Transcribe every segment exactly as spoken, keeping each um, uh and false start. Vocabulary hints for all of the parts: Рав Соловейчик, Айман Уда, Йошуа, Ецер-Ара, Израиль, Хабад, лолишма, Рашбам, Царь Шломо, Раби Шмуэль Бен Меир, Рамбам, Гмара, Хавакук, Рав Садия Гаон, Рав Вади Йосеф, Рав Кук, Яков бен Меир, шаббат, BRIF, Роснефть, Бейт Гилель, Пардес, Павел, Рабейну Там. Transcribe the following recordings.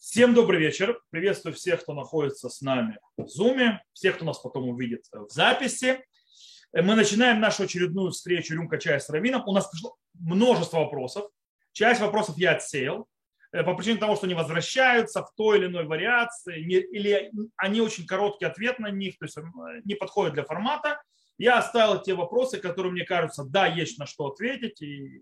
Всем добрый вечер. Приветствую всех, кто находится с нами в Zoom, всех, кто нас потом увидит в записи. Мы начинаем нашу очередную встречу «Рюмка чая с раввином». У нас пришло множество вопросов. Часть вопросов я отсеял по причине того, что они возвращаются в той или иной вариации, или они очень короткий ответ на них, то есть не подходят для формата. Я оставил те вопросы, которые, мне кажется, да, есть на что ответить, и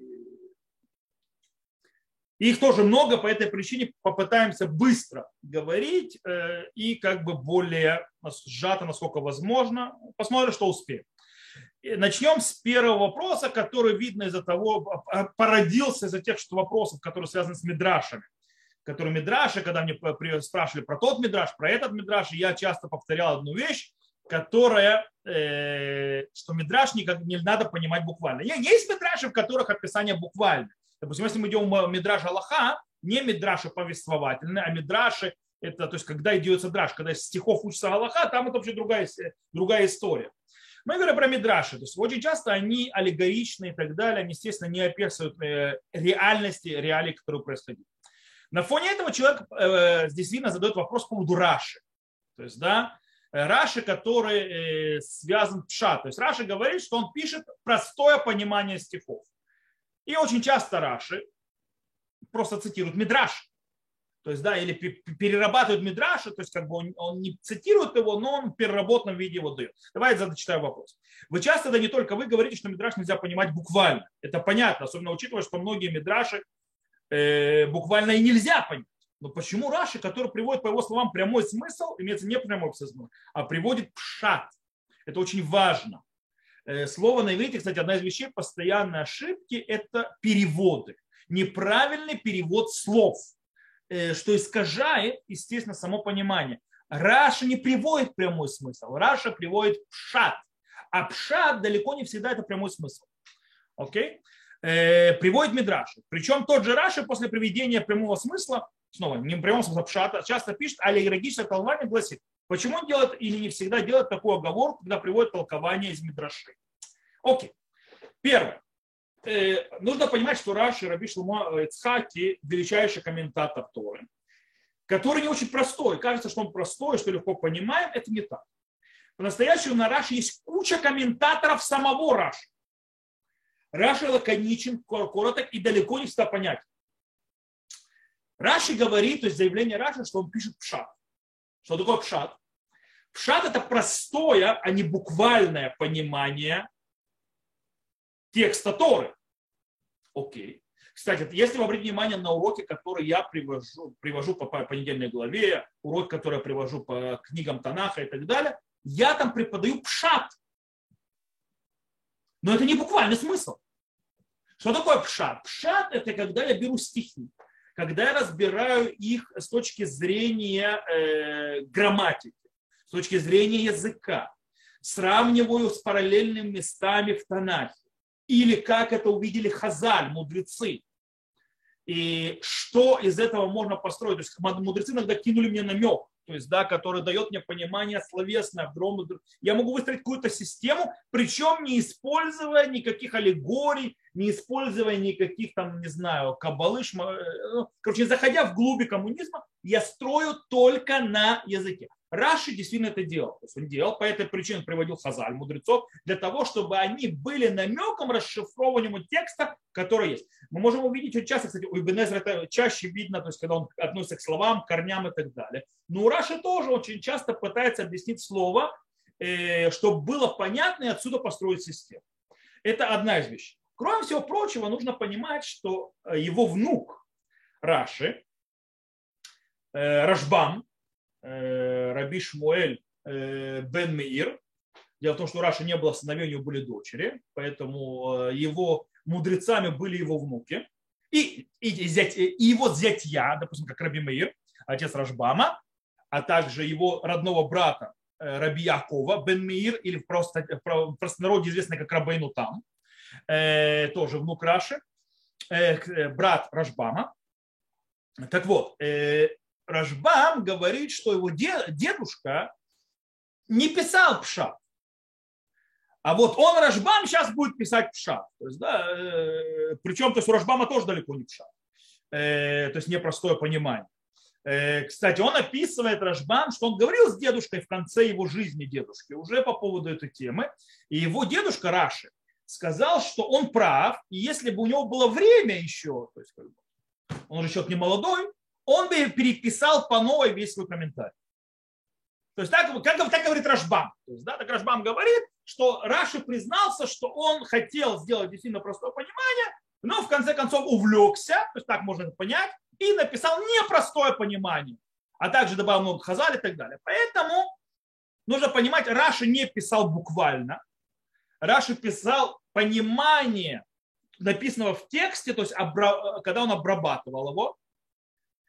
их тоже много, по этой причине попытаемся быстро говорить и как бы более сжато, насколько возможно. Посмотрим, что успеем. Начнем с первого вопроса, который, видно, из-за того, породился из-за тех что вопросов, которые связаны с мидрашами. Которые мидраши, когда мне спрашивали про тот мидраш, про этот мидраш, я часто повторял одну вещь, которая, что мидраш никак не надо понимать буквально. Есть мидраши, в которых описание буквально. Допустим, если мы идем в мидраш Аллаха, не мидраши повествовательные, а мидраши, это, то есть когда идется драш, когда из стихов учится Аллаха, там это вообще другая, другая история. Мы говорим про мидраши, то есть очень часто они аллегоричны и так далее, они, естественно, не описывают реальности, реалии, которые происходили. На фоне этого человек э, здесь видно задает вопрос по поводу Раши. То есть, да, Раши, который э, связан с пшат. То есть Раши говорит, что он пишет простое понимание стихов. И очень часто Раши просто цитируют мидраш, то есть, да, или перерабатывают мидраши, то есть как бы он, он не цитирует его, но он в переработанном виде его дает. Давайте зачитаю вопрос. Вы часто, да не только вы, говорите, что мидраш нельзя понимать буквально. Это понятно, особенно учитывая, что многие мидраши э, буквально и нельзя понять. Но почему Раши, который приводит, по его словам, прямой смысл, имеется не прямой смысл, а приводит пшат? Это очень важно. Слово на иврите, кстати, одна из вещей постоянной ошибки – это переводы. Неправильный перевод слов, что искажает, естественно, само понимание. Раша не приводит прямой смысл, Раша приводит пшат. А пшат далеко не всегда это прямой смысл. Окей? Приводит мидраши. Причем тот же Раши после приведения прямого смысла, снова не прямого смысла пшата, часто пишет, аллегорическое толкование гласит. Почему он делает или не всегда делает такую оговорку, когда приводит толкование из мидраши? Окей. Первое. Э, нужно понимать, что Раши, Рабби Шломо Ицхаки, величайший комментатор Торы, который не очень простой. Кажется, что он простой, что легко понимаем. Это не так. По-настоящему на Раши есть куча комментаторов самого Раши. Раши лаконичен, короток и далеко не всегда понятен. Раши говорит, то есть заявление Раши, что он пишет пшат. Что такое пшат? Пшат – это простое, а не буквальное понимание текста Торы. Окей. Кстати, если вы обратите внимание на уроки, которые я привожу, привожу по понедельной главе, урок, который я привожу по книгам Танаха и так далее, я там преподаю пшат. Но это не буквальный смысл. Что такое пшат? Пшат – это когда я беру стихи. Когда я разбираю их с точки зрения э, грамматики, с точки зрения языка, сравниваю с параллельными местами в Танахе, или как это увидели хазаль, мудрецы, и что из этого можно построить. То есть мудрецы иногда кинули мне намек, то есть, да, который дает мне понимание словесное, огромное. Я могу выстроить какую-то систему, причем не используя никаких аллегорий, не используя никаких там, не знаю, кабалы, шма... короче, заходя вглубь коммунизма, я строю только на языке. Раши действительно это делал. То есть он делал, по этой причине приводил хазаль, мудрецов, для того, чтобы они были намеком расшифрованному текста, который есть. Мы можем увидеть очень часто, кстати, у Ибн Эзры это чаще видно, то есть когда он относится к словам, корням и так далее. Но у Раши тоже очень часто пытается объяснить слово, чтобы было понятно и отсюда построить систему. Это одна из вещей. Кроме всего прочего, нужно понимать, что его внук Раши, Рашбам, Раби Шмуэль бен Меир. Дело в том, что у Раши не было сыновей, у него были дочери, поэтому его мудрецами были его внуки. И, и, зять, и его зятья, допустим, как Раби Меир, отец Рашбама, а также его родного брата Раби Якова бен Меир, или в простонародье известный как Рабейну Там, тоже внук Раши, брат Рашбама. Так вот, Рашбам говорит, что его дедушка не писал пшат, а вот он, Рашбам, сейчас будет писать пшат. То есть, да, причем то есть у Рашбама тоже далеко не пшат, то есть непростое понимание. Кстати, он описывает Рашбам, что он говорил с дедушкой в конце его жизни дедушки, уже по поводу этой темы. И его дедушка Раши сказал, что он прав, и если бы у него было время еще, то есть он же еще не молодой, он бы переписал по новой весь свой комментарий. То есть так, как, так говорит Рашбам. То есть, да, так Рашбам говорит, что Раши признался, что он хотел сделать действительно простое понимание, но в конце концов увлекся, то есть так можно это понять, и написал непростое понимание, а также добавил много хазаль и так далее. Поэтому нужно понимать, Раши не писал буквально. Раши писал понимание написанного в тексте, то есть когда он обрабатывал его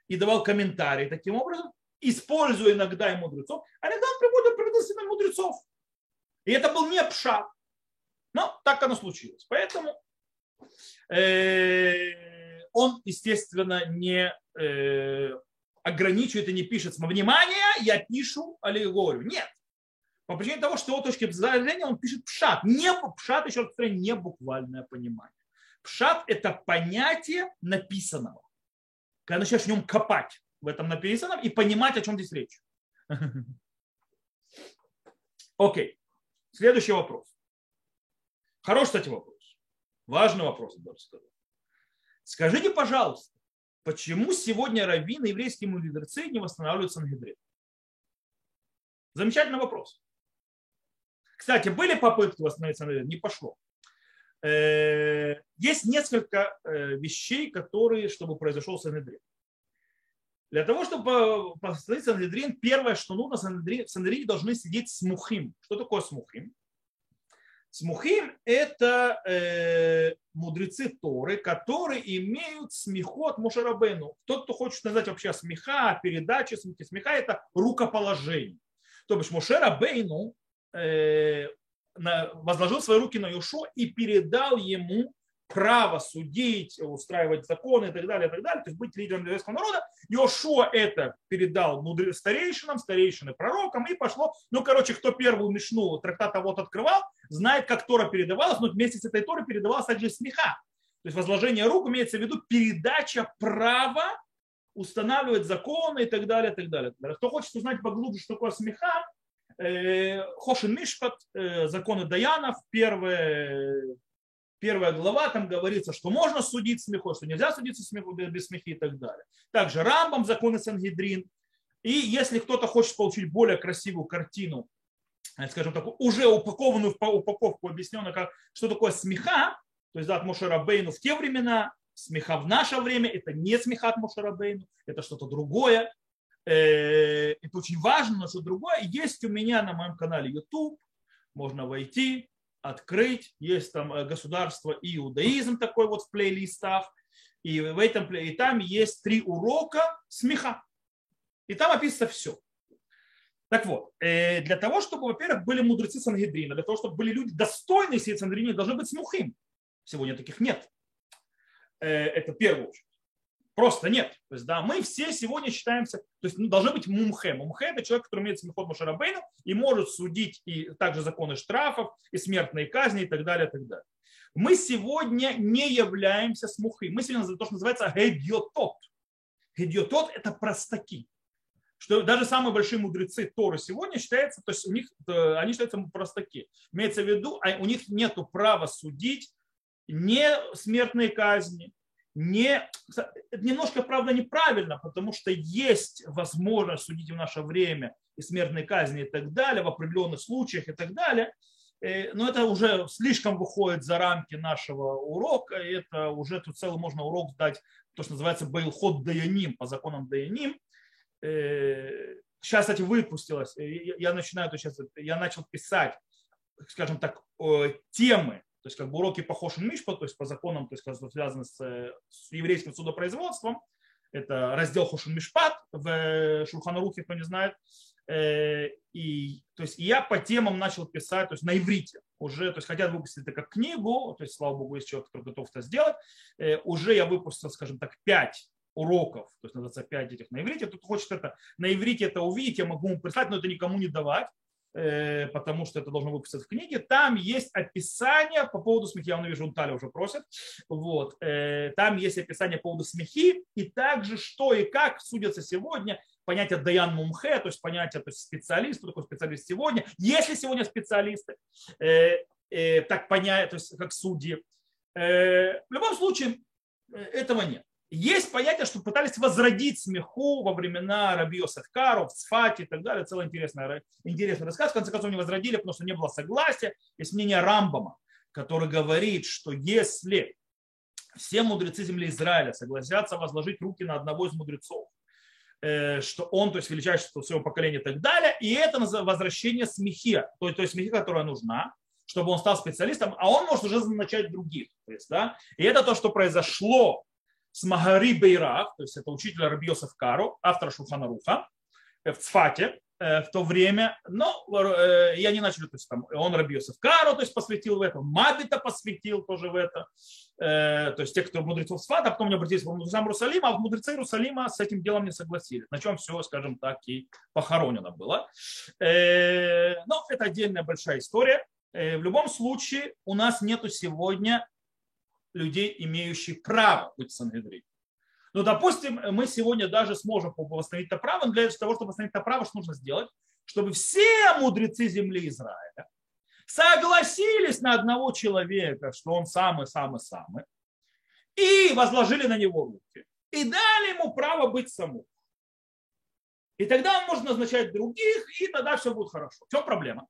и давал комментарии таким образом, используя иногда и мудрецов, а иногда он приводит предыдущих мудрецов. И это был не пшат. Но так оно случилось. Поэтому он, естественно, не э, ограничивает и не пишет: внимание, я пишу аллегорию. Нет. По причине того, что его точки зрения он пишет пшат. Не, пшат, еще раз повторяю, не буквальное понимание. Пшат – это понятие написанного. Когда начинаешь в нем копать в этом написанном и понимать, о чем здесь речь. Окей. Следующий вопрос. Хороший, кстати, вопрос. Важный вопрос, я должен сказать. Скажите, пожалуйста, почему сегодня раввины, еврейские мудрецы не восстанавливают Санхедрин? Замечательный вопрос. Кстати, были попытки восстановить Санхедрин, не пошло. Есть несколько вещей, которые, чтобы произошел Санхедрин. Для того, чтобы восстановить Санхедрин, первое, что нужно, в Санхедрине должны сидеть смухим. Что такое смухим? Смухим – это э, мудрецы Торы, которые имеют смеху от Моше Рабейну. Тот, кто хочет назвать вообще смеха, передачи смехи. Смеха – это рукоположение. То бишь Моше Рабейну э, возложил свои руки на Йошуа и передал ему право судить, устраивать законы и так далее, и так далее. То есть быть лидером еврейского народа. Йошуа это передал старейшинам, старейшины пророкам, и пошло. Ну, короче, кто первую мишну трактата вот открывал, знает, как Тора передавалась, но вместе с этой Торой передавалась также смеха. То есть возложение рук имеется в виду передача права устанавливать законы и так далее, и так далее. Кто хочет узнать поглубже, что такое смеха, Хошен Мишпат, законы Даянов, первые... Первая глава, там говорится, что можно судить смехом, что нельзя судить без смехи и так далее. Также Рамбам, законы Санхедрин. И если кто-то хочет получить более красивую картину, скажем так, уже упакованную в упаковку, объясненную, как, что такое смеха, то есть да, от Моше Рабейну в те времена, смеха в наше время, это не смеха от Моше Рабейну, это что-то другое. Это очень важно, но что другое. Есть у меня на моем канале YouTube, можно войти, открыть, есть там государство и иудаизм такой вот в плейлистах, и в этом и там есть три урока смеха, и там описано все. Так вот, для того, чтобы, во-первых, были мудрецы Санхедрина, для того, чтобы были люди достойные сидеть в Санхедрине, должны быть смухим. Сегодня таких нет. Это в первую очередь. Просто нет. То есть, да, мы все сегодня считаемся, то есть ну, должны быть мумхэ. Мумхэ – это человек, который имеет смех от Моше Рабейну и может судить и также законы штрафов, и смертные казни, и так далее, и так далее. Мы сегодня не являемся смухи. Мы сегодня то, что называется гедьотот. Гедьотот – это простаки. Что даже самые большие мудрецы Торы сегодня считаются, то есть у них, они считаются простаки. Имеется в виду, у них нет права судить не смертные казни, Не, немножко, правда, неправильно, потому что есть возможность судить в наше время и смертной казни и так далее, в определенных случаях и так далее, но это уже слишком выходит за рамки нашего урока, это уже тут целый можно урок дать, то, что называется Бейлхот Даяним, по законам Даяним. Сейчас, кстати, выпустилось, я, начинаю, сейчас, я начал писать, скажем так, темы, то есть как бы уроки по Хошен Мишпат, то есть по законам, то есть которые связаны с, с еврейским судопроизводством. Это раздел Хошен Мишпат в Шулхан Арухе, кто не знает. И то есть я по темам начал писать, то есть на иврите уже, то есть хотят выпустить это как книгу, то есть слава богу есть человек, который готов это сделать. Уже я выпустил, скажем так, пять уроков, то есть называется пять этих на иврите. Кто хочет это на иврите это увидеть, я могу ему прислать, но это никому не давать. потому что это должно выпуститься в книге. Там есть описание по поводу смехи. Я вам вижу, Наталья уже просит. Вот. Там есть описание по поводу смехи и также что и как судятся сегодня. Понятие даян мумхе, то есть понятие то есть специалист, кто такой специалист сегодня. Если сегодня специалисты, так понятие, то есть как судьи. В любом случае этого нет. Есть понятие, что пытались возродить смеху во времена Раби Йосеф Каро, в Цфате и так далее. Целый интересный, интересный рассказ. В конце концов, не возродили, потому что не было согласия. Есть мнение Рамбама, который говорит, что если все мудрецы земли Израиля согласятся возложить руки на одного из мудрецов, что он, то есть величайший своего поколения и так далее, и это возвращение смехи, то есть смехи, которая нужна, чтобы он стал специалистом, а он может уже назначать других. То есть, да? И это то, что произошло с Магари Бейрах, то есть это учитель Раби Йосеф Каро, автора Шулхана Аруха, в Цфате в то время, но я не начал, то есть там, он Раби Йосеф Каро, то есть посвятил в это, Мабита посвятил тоже в это, то есть те, кто мудрецов Цфата, а потом не обратились к мудрецам Иерусалима, а мудрецы Иерусалима с этим делом не согласились, на чем все, скажем так, и похоронено было. Но это отдельная большая история. В любом случае у нас нету сегодня людей, имеющих право быть в Санхедрине. Но, допустим, мы сегодня даже сможем восстановить это право, но для того, чтобы восстановить это право, что нужно сделать? Чтобы все мудрецы земли Израиля согласились на одного человека, что он самый-самый-самый, и возложили на него руки, и дали ему право быть самому. И тогда он может назначать других, и тогда все будет хорошо. В чем проблема?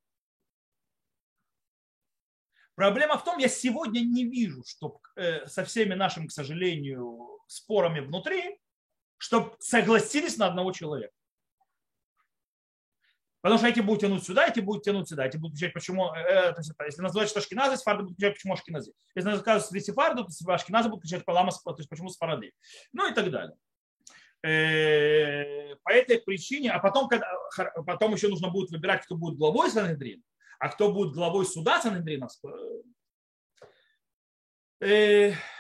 Проблема в том, я сегодня не вижу, что со всеми нашими, к сожалению, спорами внутри, чтобы согласились на одного человека. Потому что эти будут тянуть сюда, эти будут тянуть сюда, эти будут кричать, почему, э, то есть, если называть ашкеназы, сефарды будут кричать, почему ашкеназы. Если называют сефарды, то ашкеназы будут кричать, палама, то есть почему сефарды. Ну и так далее. Э, по этой причине, а потом, когда, потом еще нужно будет выбирать, кто будет главой Санхедрина. А кто будет главой суда Санхедриновского?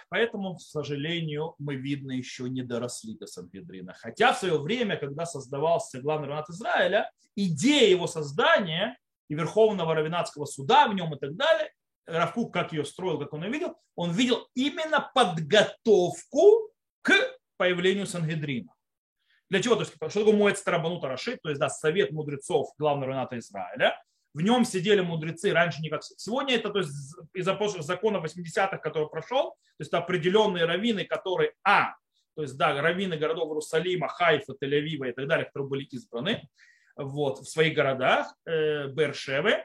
Поэтому, к сожалению, мы, видно, еще не доросли до Санхедрина. Хотя в свое время, когда создавался главный раввинат Израиля, идея его создания и Верховного раввинатского суда в нем и так далее, Рав Кук, как ее строил, как он ее видел, он видел именно подготовку к появлению Санхедрина. Для чего? То есть, что такое моэцет рабанут а-раши, то есть да, совет мудрецов главного раввината Израиля. В нем сидели мудрецы раньше не как сегодня. Это то есть, из-за закона восьмидесятых, который прошел, то есть определенные раввины, которые, а, то есть да, раввины городов Иерусалима, Хайфа, Тель-Авива и так далее, которые были избраны вот, в своих городах, э, Беэр-Шевы.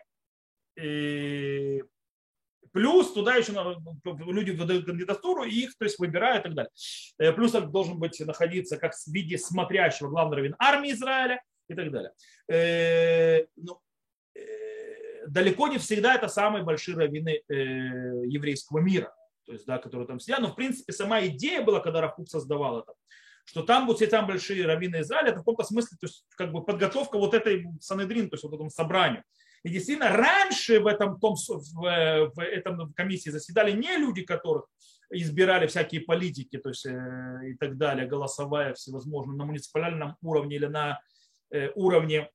И плюс туда еще люди выдают кандидатуру, и их то есть, выбирают и так далее. Плюс должен быть находиться как в виде смотрящего главного раввина армии Израиля и так далее. Э, ну, далеко не всегда это самые большие раввины э, еврейского мира, то есть, да, которые там сидят. Но, в принципе, сама идея была, когда Рав Кук создавал это, что там будут все там большие раввины Израиля, это в каком-то смысле то есть, как бы подготовка вот этой Санхедрин, то есть вот этому собранию. И действительно, раньше в этом, том, в, в этом комиссии заседали не люди, которых избирали всякие политики, то есть, э, и так далее, голосовая всевозможные на муниципальном уровне или на э, уровне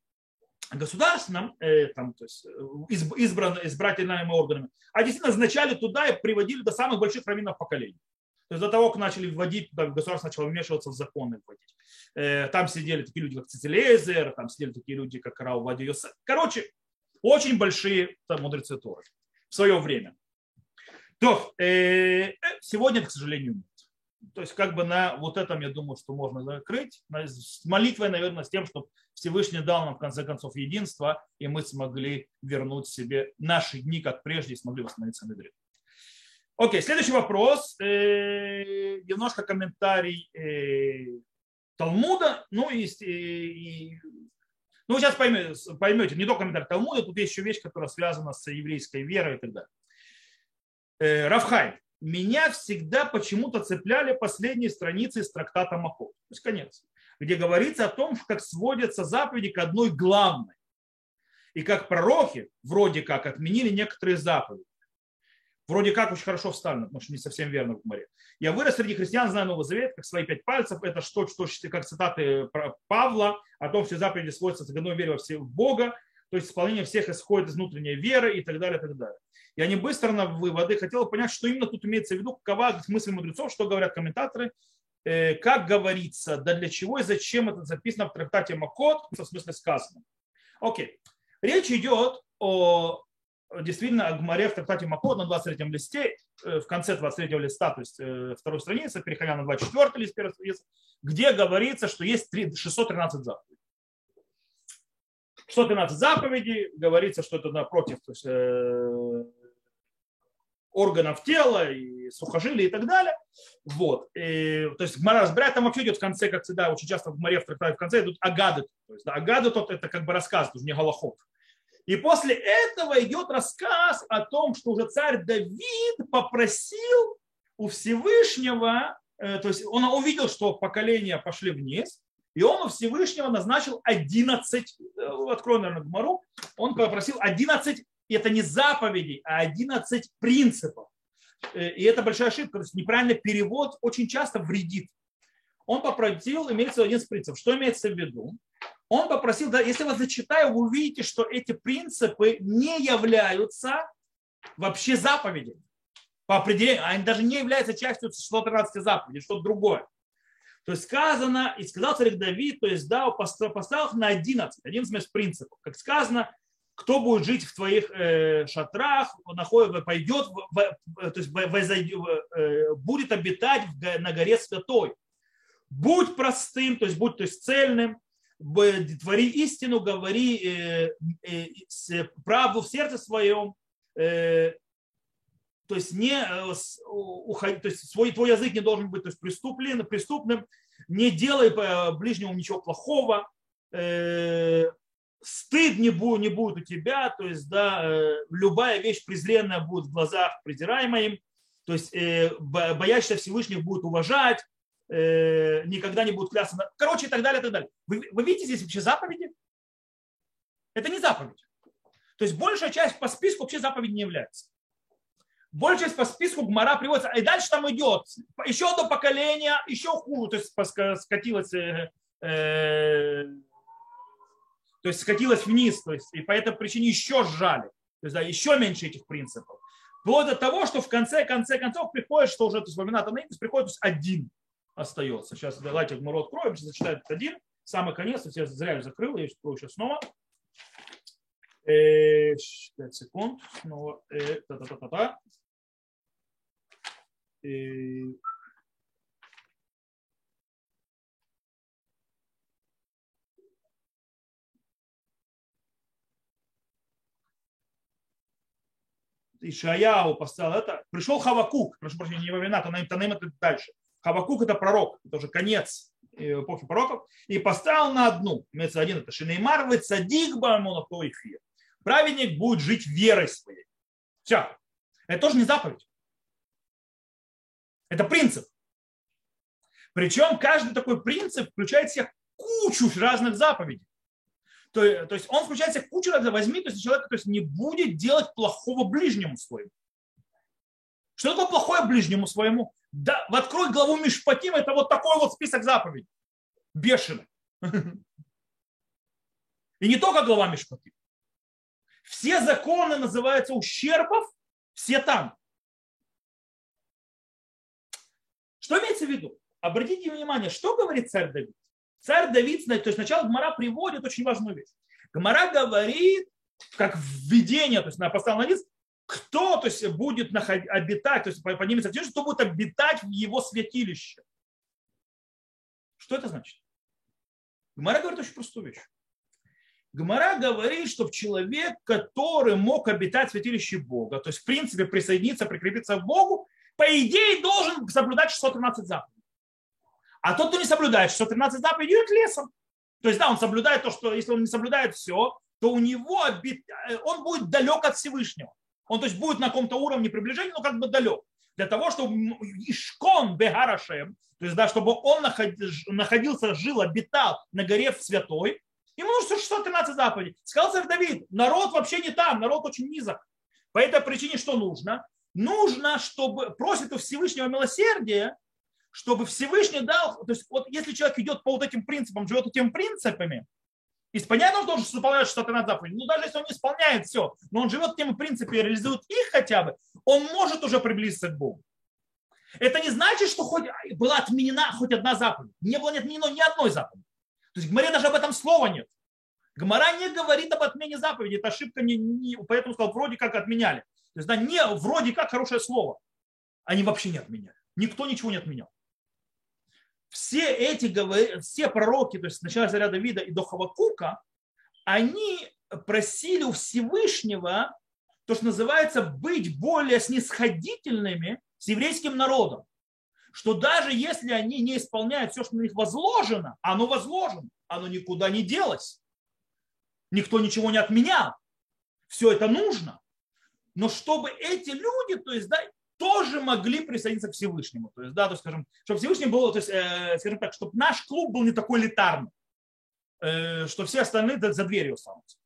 государственным, там, то есть избран, избирательными органами, а действительно назначали туда и приводили до самых больших раввинов поколений. То есть до того, как начали вводить, государство начало вмешиваться в законы вводить. Там сидели такие люди, как Цицелезер, там сидели такие люди, как Рав Вади Йосеф. Короче, очень большие там, мудрецы Торы в свое время. То, э, сегодня, к сожалению, нет. То есть как бы на вот этом, я думаю, что можно закрыть. С молитвой, наверное, с тем, чтобы Всевышний дал нам, в конце концов, единство, и мы смогли вернуть себе наши дни, как прежде, и смогли восстановить Санхедрин. Окей, следующий вопрос. Немножко комментарий Талмуда. Ну, и, и, ну вы сейчас поймете, поймете, не только комментарий Талмуда, тут есть еще вещь, которая связана с еврейской верой и так далее. Рав Хайм. Меня всегда почему-то цепляли последние страницы из трактата Макот, то есть конец, где говорится о том, как сводятся заповеди к одной главной. И как пророки вроде как отменили некоторые заповеди. Вроде как очень хорошо вставлено, потому что не совсем верно в море. Я вырос среди христиан, знаю Новый Завет, как свои пять пальцев. Это что, что как цитаты Павла о том, что заповеди сводятся к одной вере во всего Бога, То есть исполнение всех исходит из внутренней веры и так далее, и так далее. Я не быстро на выводы хотел понять, что именно тут имеется в виду, какова мысль мудрецов, что говорят комментаторы, как говорится, да для чего и зачем это записано в трактате Макот, в смысле сказано. Окей. Речь идет о действительно о гмаре в трактате Макот на двадцать третьем листе, в конце двадцать третьего листа, то есть второй страницы, переходя на двадцать четвёртый лист, где говорится, что есть шестьсот тринадцать заповедей. шестьсот тринадцать заповедей, говорится, что это напротив то есть, э, органов тела, и сухожилий и так далее. Вот. И, то есть гмара разбирает, там вообще идет в конце, как всегда, очень часто в гмаре в трактате в конце идут агады. То есть, да, агады тот это как бы рассказ, уже не галахот. И после этого идет рассказ о том, что уже царь Давид попросил у Всевышнего, э, то есть он увидел, что поколения пошли вниз, и он у Всевышнего назначил одиннадцать, открою, наверное, гмару, он попросил одиннадцать, это не заповедей, а одиннадцать принципов. И это большая ошибка, то есть неправильный перевод очень часто вредит. Он попросил, имеется одиннадцать принципов. Что имеется в виду? Он попросил, да, если я вас зачитаю, вы увидите, что эти принципы не являются вообще заповедями. По определению, они даже не являются частью шестисот тринадцати заповедей, что-то другое. То есть сказано, и сказал царь Давид, то есть да, поставил их на одиннадцать, одиннадцать из принципов. Как сказано, кто будет жить в твоих э, шатрах, находит, пойдет, в, в, то есть в, э, будет обитать в, на горе святой. Будь простым, то есть будь то есть, цельным, твори истину, говори э, э, э, правду в сердце своем, э, то есть, не, уходи, то есть свой, твой язык не должен быть то есть преступлен, преступным, не делай ближнему ничего плохого, э, стыд не будет, не будет у тебя, то есть да, э, любая вещь презренная будет в глазах презираемой, то есть э, боящийся Всевышних будет уважать, э, никогда не будет клясться, короче и так далее, и так далее. Вы, вы видите здесь вообще заповеди? Это не заповедь. То есть большая часть по списку вообще заповедь не является. Большая часть по списку гмара приводится, и дальше там идет еще одно поколение, еще хуже, то есть скатилось, э, э, то есть скатилось вниз, то есть, и по этой причине еще сжали, то есть, да, еще меньше этих принципов. Вплоть до того, что в конце, конце концов приходит, что уже вспоминает Анаитис, приходит, то есть один остается. Сейчас давайте гмару откроем, сейчас зачитаю этот один, самый конец, то есть я зря ее закрыл, я открою сейчас снова. пять секунд. Снова. Та-та-та-та-та. И... Ишаяу поставил это. Пришел Хавакук. Прошу прощения, не вовремя, то Танем это дальше. Хавакук это пророк, это уже конец эпохи пророков. И поставил на одну. Имеется один это Шинеймар, Цадик Бамонахто Эфир. Праведник будет жить верой своей. Все. Это тоже не заповедь. Это принцип. Причем каждый такой принцип включает в себя кучу разных заповедей. То, то есть он включает в себя кучу разных возьми, то есть человек то есть не будет делать плохого ближнему своему. Что такое плохое ближнему своему? Да, открой главу Мишпатим, это вот такой вот список заповедей. Бешеный. И не только глава Мишпатим. Все законы называются ущербов, все там. Что имеется в виду? Обратите внимание, что говорит царь Давид. Царь Давид, то есть сначала гмара приводит очень важную вещь. Гмара говорит, как введение, то есть на поставленный лист, кто то есть, будет наход... обитать, то есть поднимется, кто будет обитать в его святилище. Что это значит? Гмара говорит очень простую вещь. Гмара говорит, что человек, который мог обитать в святилище Бога, то есть в принципе присоединиться, прикрепиться к Богу, по идее должен соблюдать шестьсот тринадцать заповедей. А тот, кто не соблюдает шестьсот тринадцать заповедей, идет лесом. То есть да, он соблюдает то, что если он не соблюдает все, то у него обит... он будет далек от Всевышнего. Он то есть будет на каком-то уровне приближения, но как бы далек. Для того, чтобы Ишкон Бегарашем, то есть да, чтобы он находился, жил, обитал на горе в святой, ему нужно шестьсот тринадцать заповедей. Сказал царь Давид, народ вообще не там, народ очень низок. По этой причине что нужно? Нужно, чтобы просит у Всевышнего милосердия, чтобы Всевышний дал, то есть вот если человек идет по вот этим принципам, живет этими принципами, И понятно, что он выполняет шестьсот тринадцать заповедей. Но даже если он не исполняет все, но он живет тем, в принципе, и реализует их хотя бы, он может уже приблизиться к Богу. Это не значит, что хоть была отменена хоть одна заповедь. Не было отменено ни одной заповеди. То есть в Гмаре даже об этом слова нет. Гмара не говорит об отмене заповеди. Это ошибка, не, не, поэтому сказал, вроде как отменяли. То есть да, не вроде как хорошее слово. Они вообще не отменяли. Никто ничего не отменял. Все эти все пророки, то есть начиная с царя Давида и до Хавакука, они просили у Всевышнего то, что называется, быть более снисходительными с еврейским народом. Что даже если они не исполняют все, что на них возложено, оно возложено, оно никуда не делось. Никто ничего не отменял. Все это нужно. Но чтобы эти люди, то есть, да, тоже могли присоединиться к Всевышнему. То есть, да, то, скажем, чтобы Всевышний был, то есть, э, скажем так, чтобы наш клуб был не такой элитарный, э, что все остальные да, за дверью останутся.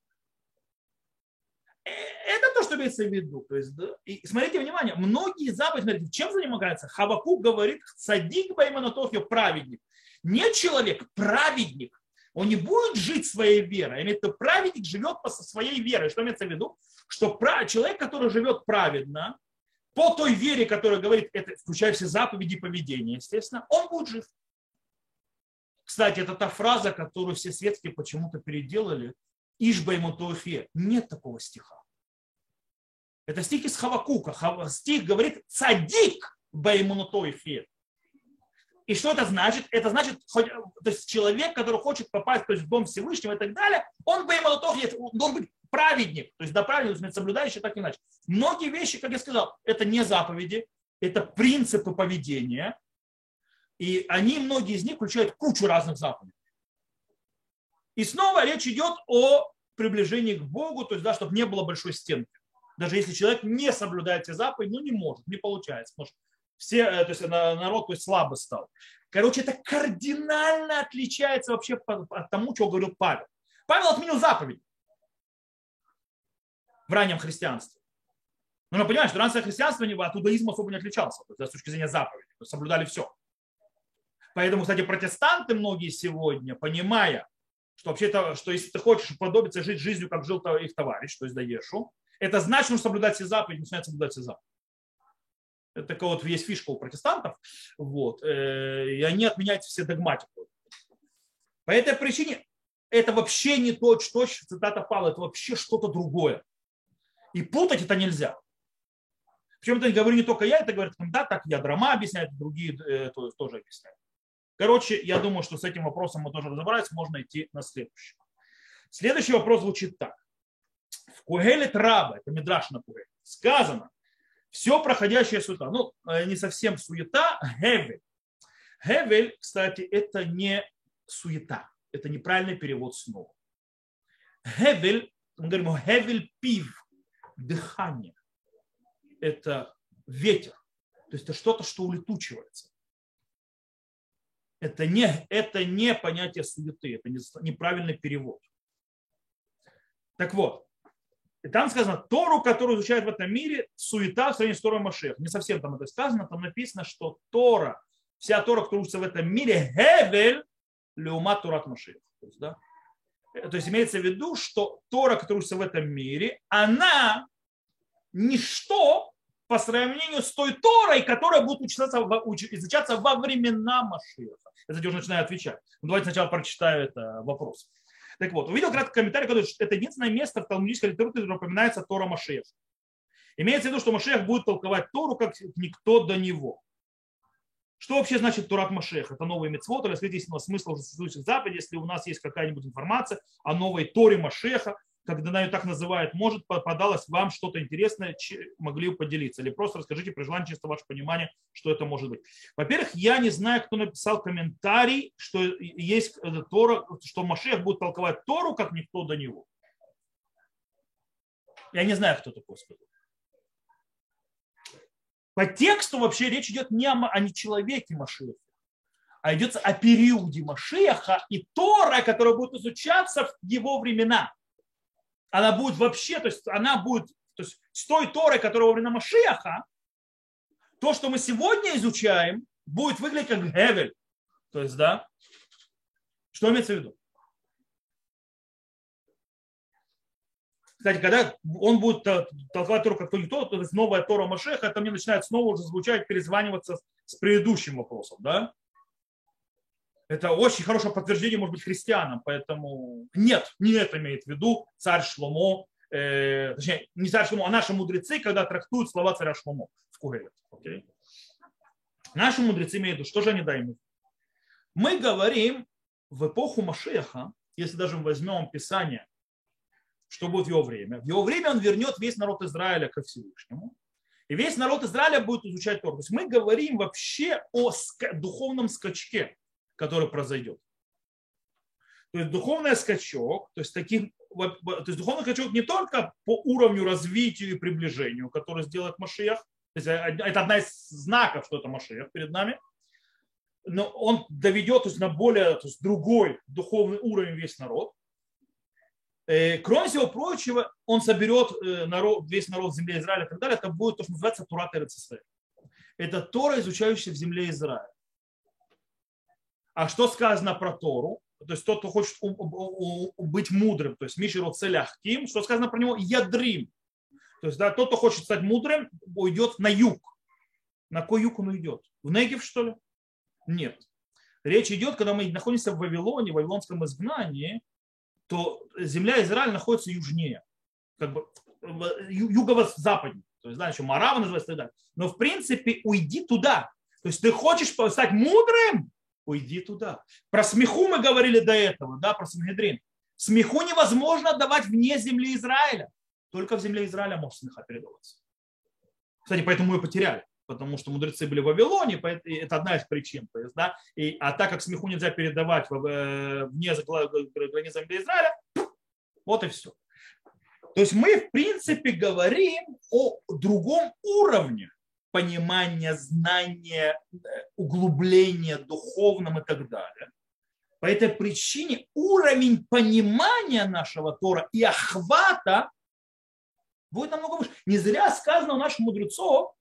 Это то, что имеется в виду. То есть, да, и смотрите, внимание, многие заповеди, смотрите, чем занимаются? Хавакук говорит, цадик байманатохио, праведник. Не человек, праведник. Он не будет жить своей верой. Именно это праведник живет по своей верой. Что имеется в виду? Что человек, который живет праведно, по той вере, которая говорит, это, включая все заповеди и поведение, естественно, он будет жив. Кстати, это та фраза, которую все светские почему-то переделали. Ишбаймутуфе. Нет такого стиха. Это стих из Хавакука. Стих говорит «цадик баймутуфе». И что это значит? Это значит, то есть человек, который хочет попасть то есть, в Дом Всевышнего и так далее, он баймутуфе, он должен быть праведник, то есть да, праведник, соблюдающий, так иначе. Многие вещи, как я сказал, это не заповеди, это принципы поведения, и они, многие из них, включают кучу разных заповедей. И снова речь идет о приближении к Богу, то есть, да, чтобы не было большой стенки. Даже если человек не соблюдает все заповеди, ну не может, не получается, потому что все, то есть, народ то есть, слабо стал. Короче, это кардинально отличается вообще от тому, что говорил Павел. Павел отменил заповедь в раннем христианстве. Но мы понимаем, что раннее христианство от иудаизма особо не отличалось с точки зрения заповедей. Соблюдали все. Поэтому, кстати, протестанты многие сегодня, понимая, что вообще-то, что если ты хочешь подобиться жить жизнью, как жил их товарищ, то есть Даешу, это значит, что нужно соблюдать все заповеди, начинает соблюдать все заповеди. Это такая вот есть фишка у протестантов. Вот, и они отменяют все догматику. По этой причине это вообще не точь-в-точь цитата Павла, это вообще что-то другое. И путать это нельзя. Причем это говорю не только я, это говорят, да, так я драма объясняет, другие э, то, тоже объясняют. Короче, я думаю, что с этим вопросом мы тоже разобрались, можно идти на следующий. Следующий вопрос звучит так. В Кугеле Траба, это Мидраш на Кугеле, сказано, все проходящее суета, ну, не совсем суета, Гевель. Гевель, кстати, это не суета, это неправильный перевод слова. Гевель, мы говорим, Гевель пив. Дыхание – это ветер, то есть это что-то, что улетучивается. Это не, это не понятие суеты, это неправильный перевод. Так вот, и там сказано, Тору, которую изучают в этом мире, суета в сравнении с Торой Машиаха. Не совсем там это сказано, там написано, что Тора, вся Тора, которая учится в этом мире, Гевель, Леума Турат Машиаха. То есть, да? То есть имеется в виду, что Тора, которая учится в этом мире, она ничто по сравнению с той Торой, которая будет изучаться во времена Машиаха. Я уже начинаю отвечать. Но давайте сначала прочитаю этот вопрос. Так вот, увидел краткий комментарий, который говорит, что это единственное место в талмудической литературе, где упоминается Тора Машиаха. Имеется в виду, что Машиах будет толковать Тору, как никто до него. Что вообще значит Турат Машиах? Это новый мицвот, или если есть смысл уже существующих заповедей, если у нас есть какая-нибудь информация о новой Торе Машиаха, когда она ее так называют, может, попадалось вам что-то интересное, могли поделиться. Или просто расскажите при желании чисто ваше понимание, что это может быть. Во-первых, я не знаю, кто написал комментарий, что есть Тора, что Машиах будет толковать Тору, как никто до него. Я не знаю, кто такой сказал. По тексту вообще речь идет не о, о не человеке Машиаха, а идет о периоде Машиаха и Тора, которая будет изучаться в его времена. Она будет вообще, то есть она будет то есть с той Торой, которая во время Машиаха, то, что мы сегодня изучаем, будет выглядеть как Гевель. То есть, да, что имеется в виду? Кстати, когда он будет толковать Тору как то не то, то есть новая Тора Машиаха, это мне начинает снова уже звучать, перезваниваться с предыдущим вопросом, да? Это очень хорошее подтверждение, может быть, христианам, поэтому нет, не это имеет в виду царь Шломо, э, точнее, не царь Шломо, а наши мудрецы, когда трактуют слова царя Шломо в Кугеле. Okay. Наши мудрецы имеют в виду, что же они дают? Мы говорим в эпоху Машиаха, если даже мы возьмем Писание, что будет в его время. В его время он вернет весь народ Израиля ко Всевышнему. И весь народ Израиля будет изучать Тору. То есть мы говорим вообще о духовном скачке, который произойдет. То есть духовный скачок, то есть, таких, то есть духовный скачок не только по уровню развитию и приближению, который сделает Машиах, то есть это одна из знаков, что это Машиах перед нами, но он доведет то есть, на более то есть, другой духовный уровень весь народ. Кроме всего прочего, он соберет народ, весь народ земли Израиля и так далее. Это будет то, что называется Тора Терецисрей. Это Тора, изучающая в земле Израиля. А что сказано про Тору? То есть тот, кто хочет быть мудрым, то есть Миши Роцеляхким, что сказано про него? Ядрим. То есть да, тот, кто хочет стать мудрым, уйдет на юг. На какой юг он уйдет? В Негев, что ли? Нет. Речь идет, когда мы находимся в Вавилоне, в вавилонском изгнании, то земля Израиля находится южнее, как бы юго-западнее. То есть, да, еще Марава называется и так далее. Но, в принципе, уйди туда. То есть, ты хочешь стать мудрым? Уйди туда. Про смеху мы говорили до этого, да, про Санхедрин. Смеху невозможно отдавать вне земли Израиля. Только в земле Израиля может смеха передаваться. Кстати, поэтому ее потеряли. Потому что мудрецы были в Вавилоне, это одна из причин. То есть, да, и, а так как смеху нельзя передавать вне границ земли Израиля, вот и все. То есть мы, в принципе, говорим о другом уровне понимания, знания, углубления духовном и так далее. По этой причине уровень понимания нашего Тора и охвата будет намного выше. Не зря сказано у наших мудрецов,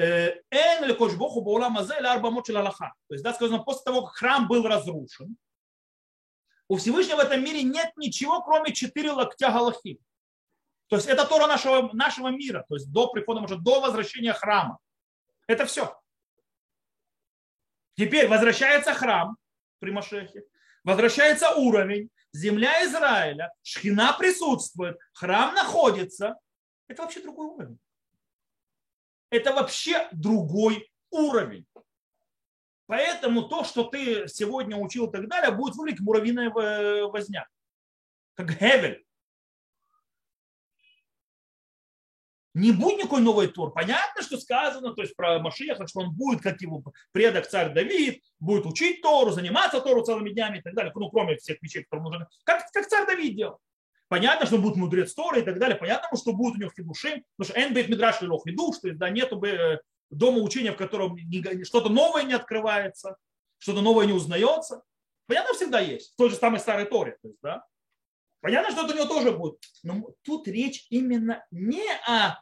Эн или Кошбоху Баула Мазель Арбамочи Лалаха. То есть, да, сказано, после того, как храм был разрушен, у Всевышнего в этом мире нет ничего, кроме четыре локтя Галахи. То есть это Тора нашего, нашего мира, то есть до прихода, может, до возвращения храма. Это все. Теперь возвращается храм при Машехе, возвращается уровень, земля Израиля, шхина присутствует, храм находится. Это вообще другой уровень. Это вообще другой уровень. Поэтому то, что ты сегодня учил и так далее, будет выглядеть муравьиная возня. Как Хевель. Не будет никакой новой Торы. Понятно, что сказано, то есть про Машиаха, что он будет, как его предок царь Давид, будет учить Тору, заниматься Тору целыми днями и так далее. Ну, кроме всех вещей, которые нужно. Как, как царь Давид делал. Понятно, что будет мудрец Торы и так далее. Понятно, что будет у него хидушим. Потому что энбейт мидраш лилох хидуш, что да, нету дома учения, в котором что-то новое не открывается, что-то новое не узнается. Понятно, всегда есть. В той же самой старой Торе. То есть, да? Понятно, что это у него тоже будет. Но тут речь именно не о...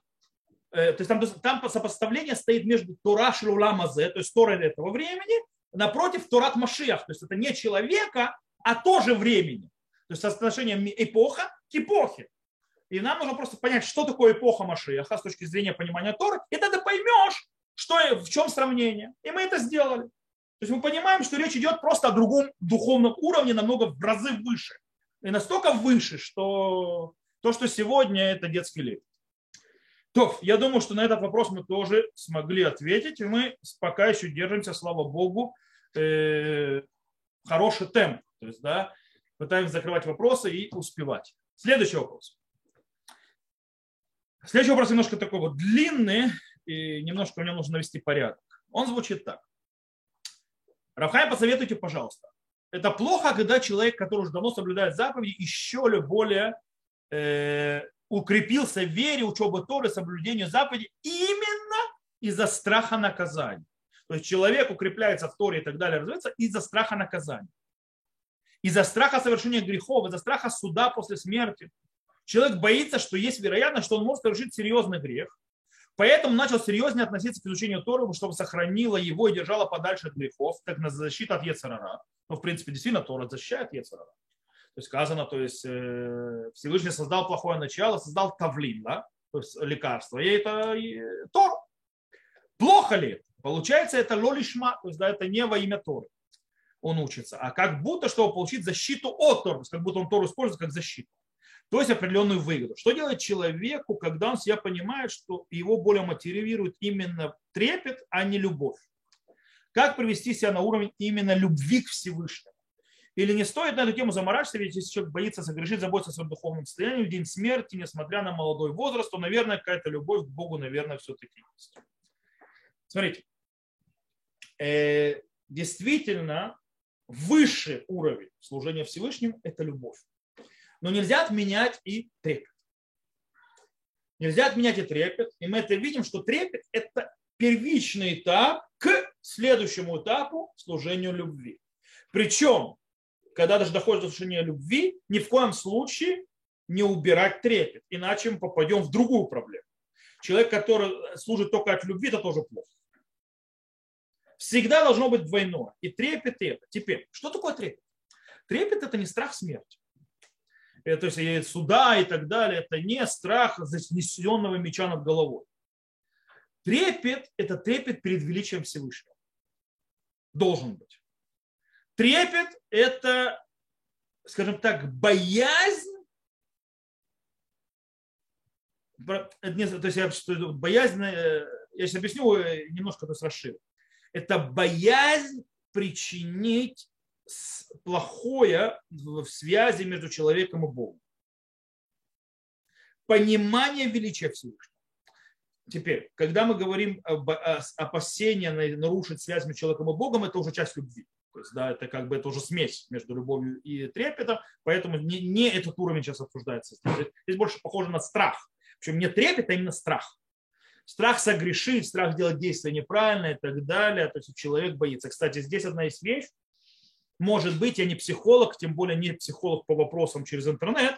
То есть там, там сопоставление стоит между Тора Шилула Мазе, то есть Торой этого времени, напротив Торат Машиах. То есть это не человека, а тоже времени. То есть соотношение эпоха к эпохе. И нам нужно просто понять, что такое эпоха Машиаха с точки зрения понимания Торы. И тогда поймешь, что, в чем сравнение. И мы это сделали. То есть мы понимаем, что речь идет просто о другом духовном уровне, намного в разы выше. И настолько выше, что то, что сегодня, это детский лепет. То, я думаю, что на этот вопрос мы тоже смогли ответить. И мы пока еще держимся, слава Богу, хороший темп. То есть, да, пытаемся закрывать вопросы и успевать. Следующий вопрос. Следующий вопрос немножко такой вот длинный, и немножко в нем нужно навести порядок. Он звучит так. Рав Хайм, посоветуйте, пожалуйста. Это плохо, когда человек, который уже давно соблюдает заповеди, еще более э, укрепился в вере, учебе Торы, соблюдению заповедей именно из-за страха наказания. То есть человек укрепляется в Торе и так далее, развивается из-за страха наказания. Из-за страха совершения грехов, из-за страха суда после смерти. Человек боится, что есть вероятность, что он может совершить серьезный грех. Поэтому начал серьезнее относиться к изучению Торы, чтобы сохранила его и держала подальше от грехов, как на защиту от Ецер-Ара. Ну, в принципе, действительно, Тора защищает Ецер-Ара. То есть сказано, то есть э, Всевышний создал плохое начало, создал тавлин, да? То есть лекарство. И это и, Тор. Плохо ли? Получается, это лолишма, то есть да, это не во имя Торы он учится, а как будто, чтобы получить защиту от Торы, как будто он Тору использует как защиту. То есть определенную выгоду. Что делать человеку, когда он себя понимает, что его более мотивирует именно трепет, а не любовь? Как привести себя на уровень именно любви к Всевышнему? Или не стоит на эту тему заморачиваться, ведь если человек боится согрешить, заботится о своем духовном состоянии, в день смерти, несмотря на молодой возраст, то, наверное, какая-то любовь к Богу, наверное, все-таки есть. Смотрите, действительно, высший уровень служения Всевышнему – это любовь. Но нельзя отменять и трепет. Нельзя отменять и трепет. И мы это видим, что трепет – это первичный этап к следующему этапу служению любви. Причем, когда даже доходит до служения любви, ни в коем случае не убирать трепет. Иначе мы попадем в другую проблему. Человек, который служит только от любви, это тоже плохо. Всегда должно быть двойное. И трепет, и это. Теперь, что такое трепет? Трепет – это не страх смерти. То есть суда и так далее, это не страх занесенного меча над головой. Трепет – это трепет перед величием Всевышнего. Должен быть. Трепет – это, скажем так, боязнь, то есть я, что, боязнь, я сейчас объясню немножко, то есть расширю. Это боязнь причинить плохое в связи между человеком и Богом. Понимание величия Всевышнего. Теперь, когда мы говорим об опасении нарушить связь между человеком и Богом, это уже часть любви. То есть, да, это как бы это уже смесь между любовью и трепетом, поэтому не, не этот уровень сейчас обсуждается. Здесь больше похоже на страх. Причем не трепет, а именно страх. Страх согрешить, страх делать действия неправильно и так далее. То есть человек боится. Кстати, здесь одна есть вещь. Может быть, я не психолог, тем более не психолог по вопросам через интернет.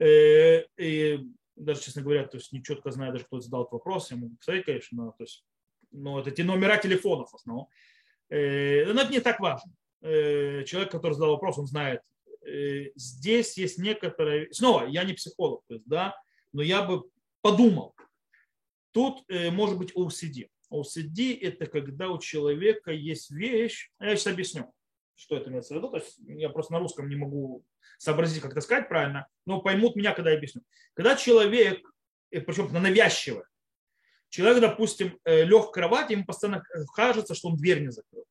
И даже, честно говоря, то есть не четко знаю, даже кто задал этот вопрос. Я могу посмотреть, конечно, но, то есть, но это те номера телефонов в основном. Но это не так важно. Человек, который задал вопрос, он знает. Здесь есть некоторые... Снова, я не психолог, то есть, да, но я бы подумал. Тут может быть о си ди. о си ди – это когда у человека есть вещь... Я сейчас объясню. Что это имеется в виду, то есть я просто на русском не могу сообразить, как это сказать правильно, но поймут меня, когда я объясню. Когда человек, причем навязчиво, человек, допустим, лег в кровать, ему постоянно кажется, что он дверь не закрыл.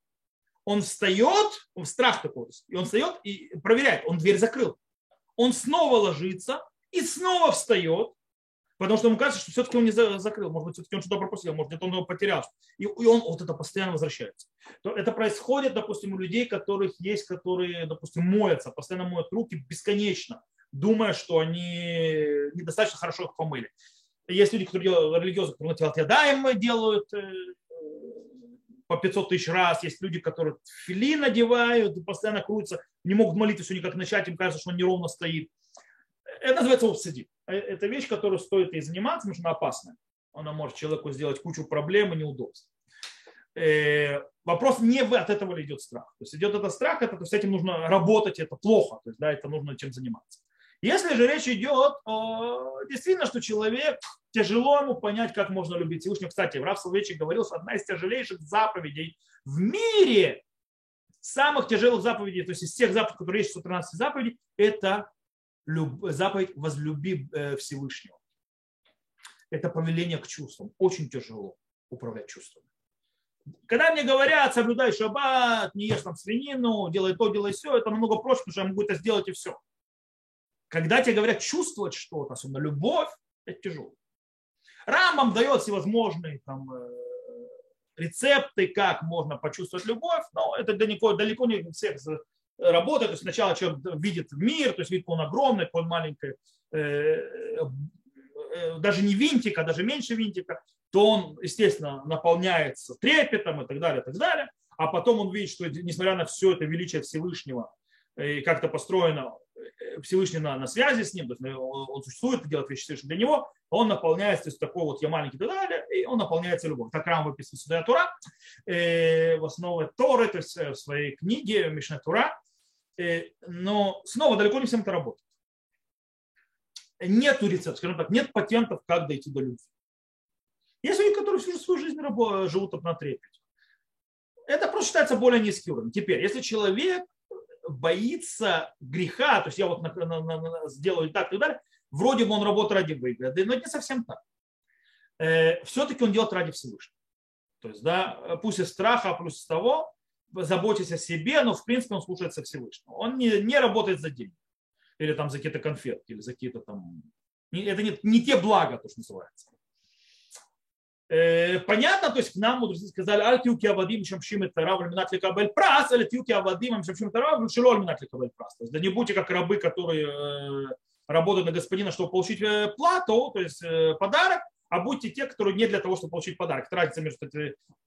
Он встает, страх такой, и он встает и проверяет, он дверь закрыл. Он снова ложится и снова встает, потому что ему кажется, что все-таки он не закрыл, может быть, все-таки он что-то пропустил, может, где-то он его потерял. И он вот это постоянно возвращается. То это происходит, допустим, у людей, которых есть, которые, допустим, моются, постоянно моют руки бесконечно, думая, что они недостаточно хорошо их помыли. Есть люди, которые делают религиозные, которые делают ядаем, делают по пятьсот тысяч раз. Есть люди, которые филин надевают, постоянно крутятся, не могут молиться, все никак начать, им кажется, что он неровно стоит. Это называется обсидим. Это вещь, которую стоит и заниматься, потому что она опасная. Она может человеку сделать кучу проблем и неудобств. Вопрос не от этого ли идет страх. То есть идет этот страх, это, то есть с этим нужно работать, это плохо. То есть, да, это нужно чем заниматься. Если же речь идет о... действительно, что человек, тяжело ему понять, как можно любить Всевышнего. Кстати, Рав Соловейчик говорил, что одна из тяжелейших заповедей в мире, самых тяжелых заповедей, то есть из всех заповедей, которые есть, сто тринадцать заповедей, это заповедь «Возлюби Всевышнего». Это повеление к чувствам. Очень тяжело управлять чувствами. Когда мне говорят, соблюдай шаббат, не ешь там свинину, делай то, делай все, это намного проще, потому что я могу это сделать и все. Когда тебе говорят чувствовать что-то, особенно любовь, это тяжело. Рамбам дает всевозможные там, рецепты, как можно почувствовать любовь, но это далеко, далеко не всех работает, то есть сначала человек видит мир, то есть видит, он огромный, он маленький, даже не винтика, даже меньше винтика, то он, естественно, наполняется трепетом и так далее, и так далее, а потом он видит, что несмотря на все это величие Всевышнего, как-то построено Всевышний на, на связи с ним, то есть он существует, делает вещи Всевышнего для него, он наполняется, то есть такой вот я маленький и так далее, и он наполняется любовью. Так Рам выписывает сюда Тора, в основе Торы, то есть в своей книге Мишна Тора. Но снова далеко не всем это работает. Нету рецептов, скажем так, нет патентов, как дойти до любви. Есть люди, которые всю свою жизнь живут на трепете. Это просто считается более низкий уровень. Теперь, если человек боится греха, то есть я вот на, на, на, сделаю так и так далее, вроде бы он работу ради выиграет, но это не совсем так. Э, все-таки он делает ради Всевышнего. То есть, да, пусть из страха, плюс из того, заботясь о себе, но в принципе он слушается Всевышнего. Он не, не работает за деньги. Или там за какие-то конфетки, или за какие-то там... Это не, не те блага, то, что называется. Э, понятно, то есть к нам мудрецы сказали, аль тюки авадим, чем шим это рав, льминат ли кабель прас, аль тюки авадим, чем шим это рав, льшило льминат ли кабель прас. То есть да не будьте как рабы, которые э, работают на господина, чтобы получить э, плату, то есть э, подарок, а будьте те, которые не для того, чтобы получить подарок. Это разница между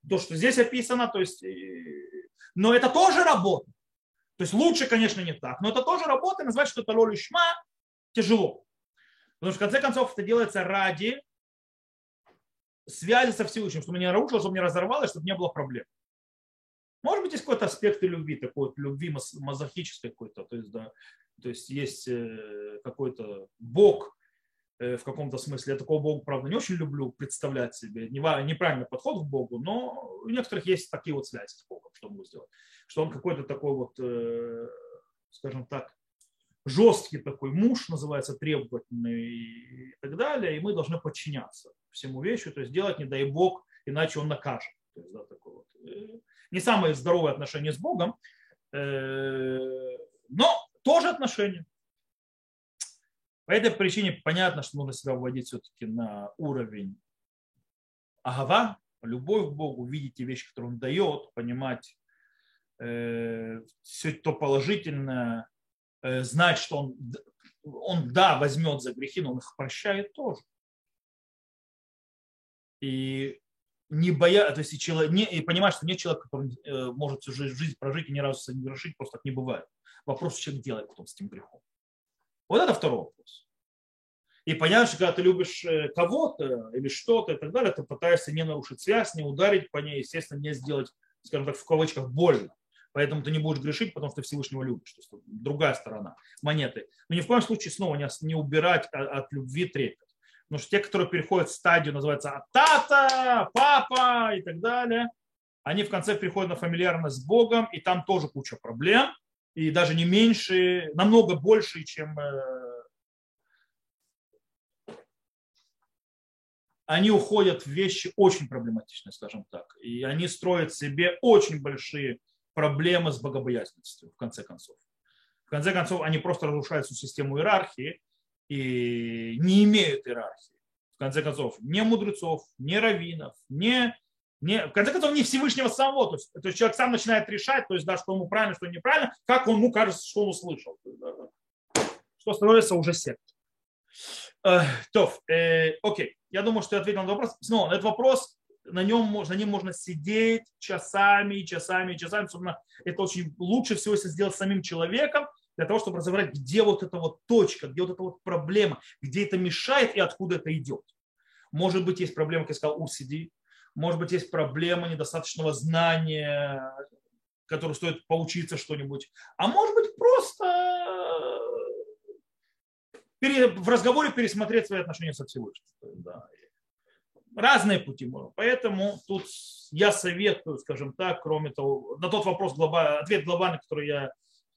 то, что здесь описано, то есть... Э, но это тоже работа. То есть лучше, конечно, не так, но это тоже работа, назвать, что это лоли шма тяжело. Потому что в конце концов это делается ради связи со Всевышним, чтобы меня нарушило, чтобы не разорвалось, чтобы не было проблем. Может быть, есть какой-то аспект любви, такой вот любви мазохической какой-то, то есть, да, то есть есть какой-то бог в каком-то смысле. Я такого бога, правда, не очень люблю представлять себе, неправильный подход к богу, но у некоторых есть такие вот связи с богом, что могу сделать. Что он какой-то такой вот, скажем так, жесткий такой муж, называется, требовательный и так далее, и мы должны подчиняться всему вещи, то есть делать, не дай бог, иначе он накажет. То есть, да, такой вот. Не самые здоровые отношения с Богом, но тоже отношения. По этой причине понятно, что нужно себя вводить все-таки на уровень агава, любовь к Богу, видеть те вещи, которые он дает, понимать э, все то положительное, э, знать, что он, он, да, возьмет за грехи, но он их прощает тоже. И не бояться, то есть и, человек, не, и понимать, что нет человека, который э, может всю жизнь, жизнь прожить и ни разу не грешить, просто так не бывает. Вопрос, что человек делает потом с этим грехом. Вот это второй вопрос. И понятно, что когда ты любишь кого-то или что-то и так далее, ты пытаешься не нарушить связь, не ударить по ней, естественно, не сделать, скажем так, в кавычках больно. Поэтому ты не будешь грешить, потому что ты Всевышнего любишь. То есть другая сторона монеты. Но ни в коем случае снова не убирать от любви трепет. Потому что те, которые переходят в стадию, называется тата, папа и так далее, они в конце приходят на фамильярность с Богом, и там тоже куча проблем. И даже не меньше, намного больше, чем они уходят в вещи очень проблематичные, скажем так. И они строят себе очень большие проблемы с богобоязненностью, в конце концов. В конце концов, они просто разрушают всю систему иерархии и не имеют иерархии. В конце концов, ни мудрецов, ни раввинов, ни... Не, в конце концов, не Всевышнего самого. То есть, то есть человек сам начинает решать, то есть, да, что ему правильно, что неправильно, как ему кажется, что он услышал. Что становится уже сектой. Э, тоф, э, окей, я думаю, что я ответил на этот вопрос. Снова, на этот вопрос, на нем можно, на нем можно сидеть часами, часами, часами. Особенно это очень лучше всего, если сделать самим человеком, для того, чтобы разобрать, где вот эта вот точка, где вот эта вот проблема, где это мешает и откуда это идет. Может быть, есть проблема, как я сказал, у си ди. Может быть, есть проблема недостаточного знания, которую стоит поучиться что-нибудь. А может быть, просто в разговоре пересмотреть свои отношения со Всевышним. Да. Разные пути можно. Поэтому тут я советую, скажем так, кроме того, на тот вопрос, ответ глобальный, который я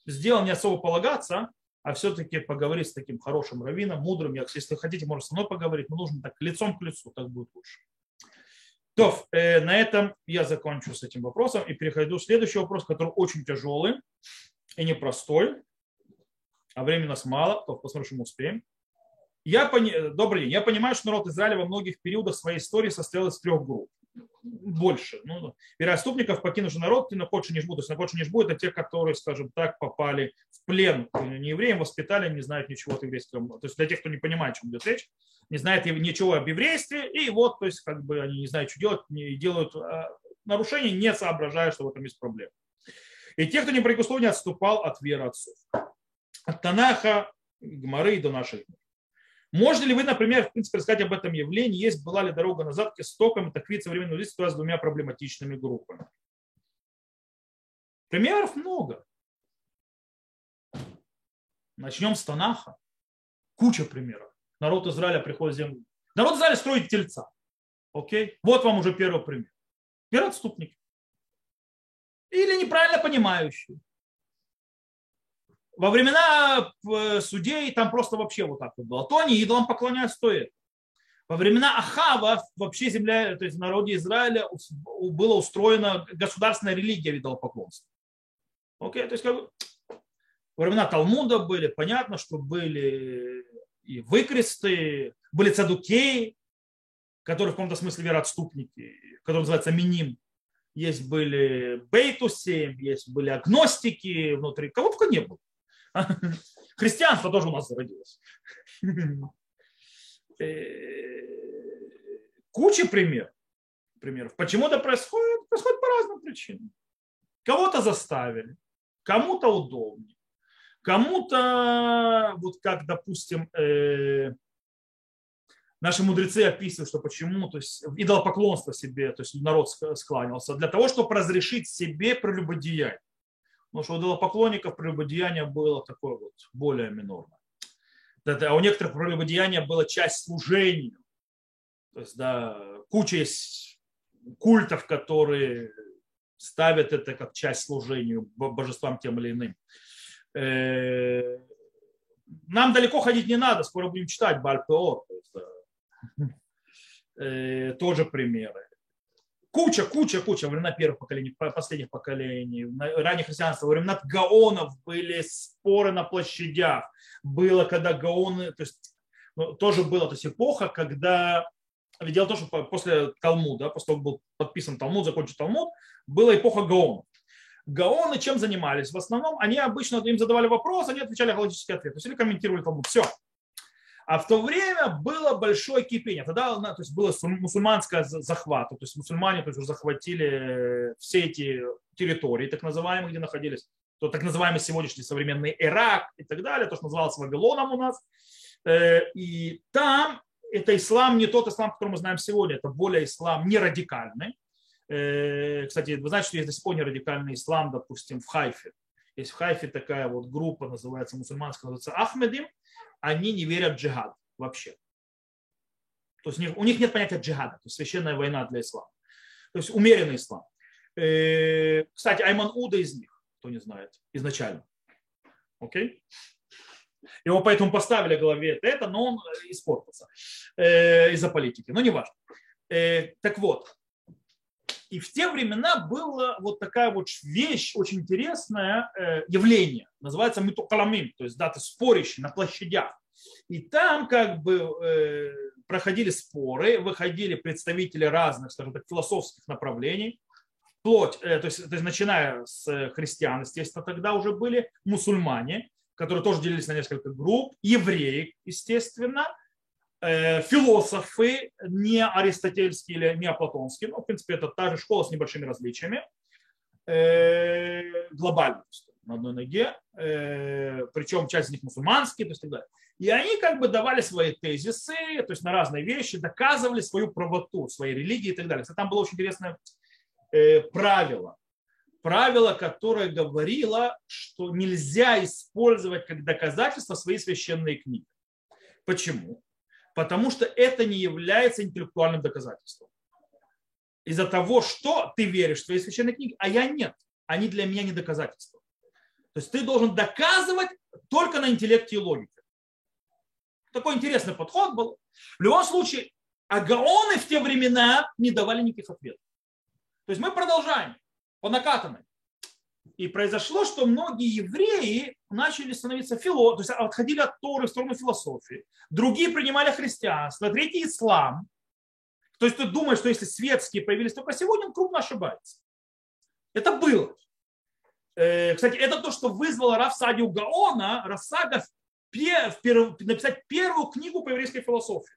сделал, не особо полагаться, а все-таки поговорить с таким хорошим раввином, мудрым. Если вы хотите, можете со мной поговорить, но нужно так лицом к лицу, так будет лучше. То, э, на этом я закончу с этим вопросом и перехожу к следующему вопросу, который очень тяжелый и непростой, а времени нас мало, то посмотрим, что мы успеем. Я пони... Добрый день. Я понимаю, что народ Израиля во многих периодах своей истории состоял из трех групп. Больше. Ну, переступников, покинувший народ, накодши нишбу. То есть накодши нишбу – это те, которые, скажем так, попали в плен к неевреям, воспитали, не знают ничего о еврейском. То есть для тех, кто не понимает, о чем идет речь, не знает ничего об еврействе, и вот, то есть, как бы они не знают, что делать, не делают нарушения, не соображая, что в этом есть проблема. И те, кто непрекословно отступал от веры отцов. От Танаха, Гмары до наших дней. Можно ли вы, например, в принципе, рассказать об этом явлении? Есть, была ли дорога назад к истокам и таквит современного действия с двумя проблематичными группами? Примеров много. Начнем с Танаха. Куча примеров. Народ Израиля приходит в землю. Народ Израиля строит тельца. Окей? Вот вам уже первый пример. Первоотступники. Или неправильно понимающие. Во времена судей там просто вообще вот так вот было. То они идолам поклоняются, то это. Во времена Ахава вообще земля, то есть в народе Израиля была устроена государственная религия идолопоклонства. Окей, то есть как бы во времена Талмуда были, понятно, что были и выкресты, были цадукеи, которые в каком-то смысле вероотступники, которые называются миним. Есть были бейтуси, есть были агностики внутри, кого только не было. Христианство тоже у нас зародилось. Куча примеров. примеров. Почему это происходит? Происходит по разным причинам. Кого-то заставили, кому-то удобнее, кому-то, вот как, допустим, наши мудрецы описывают, что почему, то есть идолопоклонство себе, то есть народ склонялся для того, чтобы разрешить себе прелюбодеяние. Потому что у идолопоклонников прелюбодеяние было такое вот более минорное. А у некоторых прелюбодеяние было часть служения. То есть, да, куча есть культов, которые ставят это как часть служения божествам тем или иным. Нам далеко ходить не надо, скоро будем читать Бальпеор. Тоже примеры. Куча, куча, куча. Во времена первых поколений, последних поколений, ранних христианства, во времена гаонов были споры на площадях. Было, когда гаоны, то есть ну, тоже была то есть эпоха, когда, дело в том, что после Талмуда, после того, как был подписан Талмуд, закончен Талмуд, была эпоха гаонов. Гаоны чем занимались? В основном они обычно, им задавали вопрос, они отвечали алахический ответ, то есть или комментировали Талмуд. Все. А в то время было большое кипение. Тогда то есть, было мусульманское захват. То есть мусульмане то есть, захватили все эти территории, так называемые, где находились. То, так называемый сегодняшний современный Ирак и так далее. То, что называлось Вавилоном у нас. И там это ислам не тот ислам, который мы знаем сегодня. Это более ислам не радикальный. Кстати, вы знаете, что есть до сих пор не радикальный ислам, допустим, в Хайфе. Есть в Хайфе такая вот группа, называется мусульманская, называется Ахмедим. Они не верят в джихад вообще. То есть у них нет понятия джихада, то есть священная война для ислама. То есть умеренный ислам. Кстати, Айман Уда из них, кто не знает, изначально. Окей? Его поэтому поставили в голове это, но он испортился из-за политики. Но не важно. Так вот. И в те времена была вот такая вот вещь, очень интересное явление, называется митукаламим, то есть даты спорища на площадях. И там как бы проходили споры, выходили представители разных, скажем так, философских направлений, вплоть, то есть, то есть начиная с христиан, естественно, тогда уже были мусульмане, которые тоже делились на несколько групп, евреи, естественно, философы не аристотельские или не платонские, но в принципе это та же школа с небольшими различиями, глобально на одной ноге, причем часть из них мусульманские, то есть так далее. И они как бы давали свои тезисы, то есть на разные вещи, доказывали свою правоту, своей религии и так далее. Там было очень интересное правило, правило, которое говорило, что нельзя использовать как доказательство свои священные книги. Почему? Потому что это не является интеллектуальным доказательством. Из-за того, что ты веришь в твои священные книги, а я нет. Они для меня не доказательства. То есть ты должен доказывать только на интеллекте и логике. Такой интересный подход был. В любом случае, агаоны в те времена не давали никаких ответов. То есть мы продолжаем по накатанной. И произошло, что многие евреи начали становиться философами, то есть отходили от Торы в сторону философии. Другие принимали христианство, третий – ислам. То есть ты думаешь, что если светские появились только сегодня, он крупно ошибается. Это было. Кстати, это то, что вызвало Рав Садию Гаона, Расага, написать первую книгу по еврейской философии.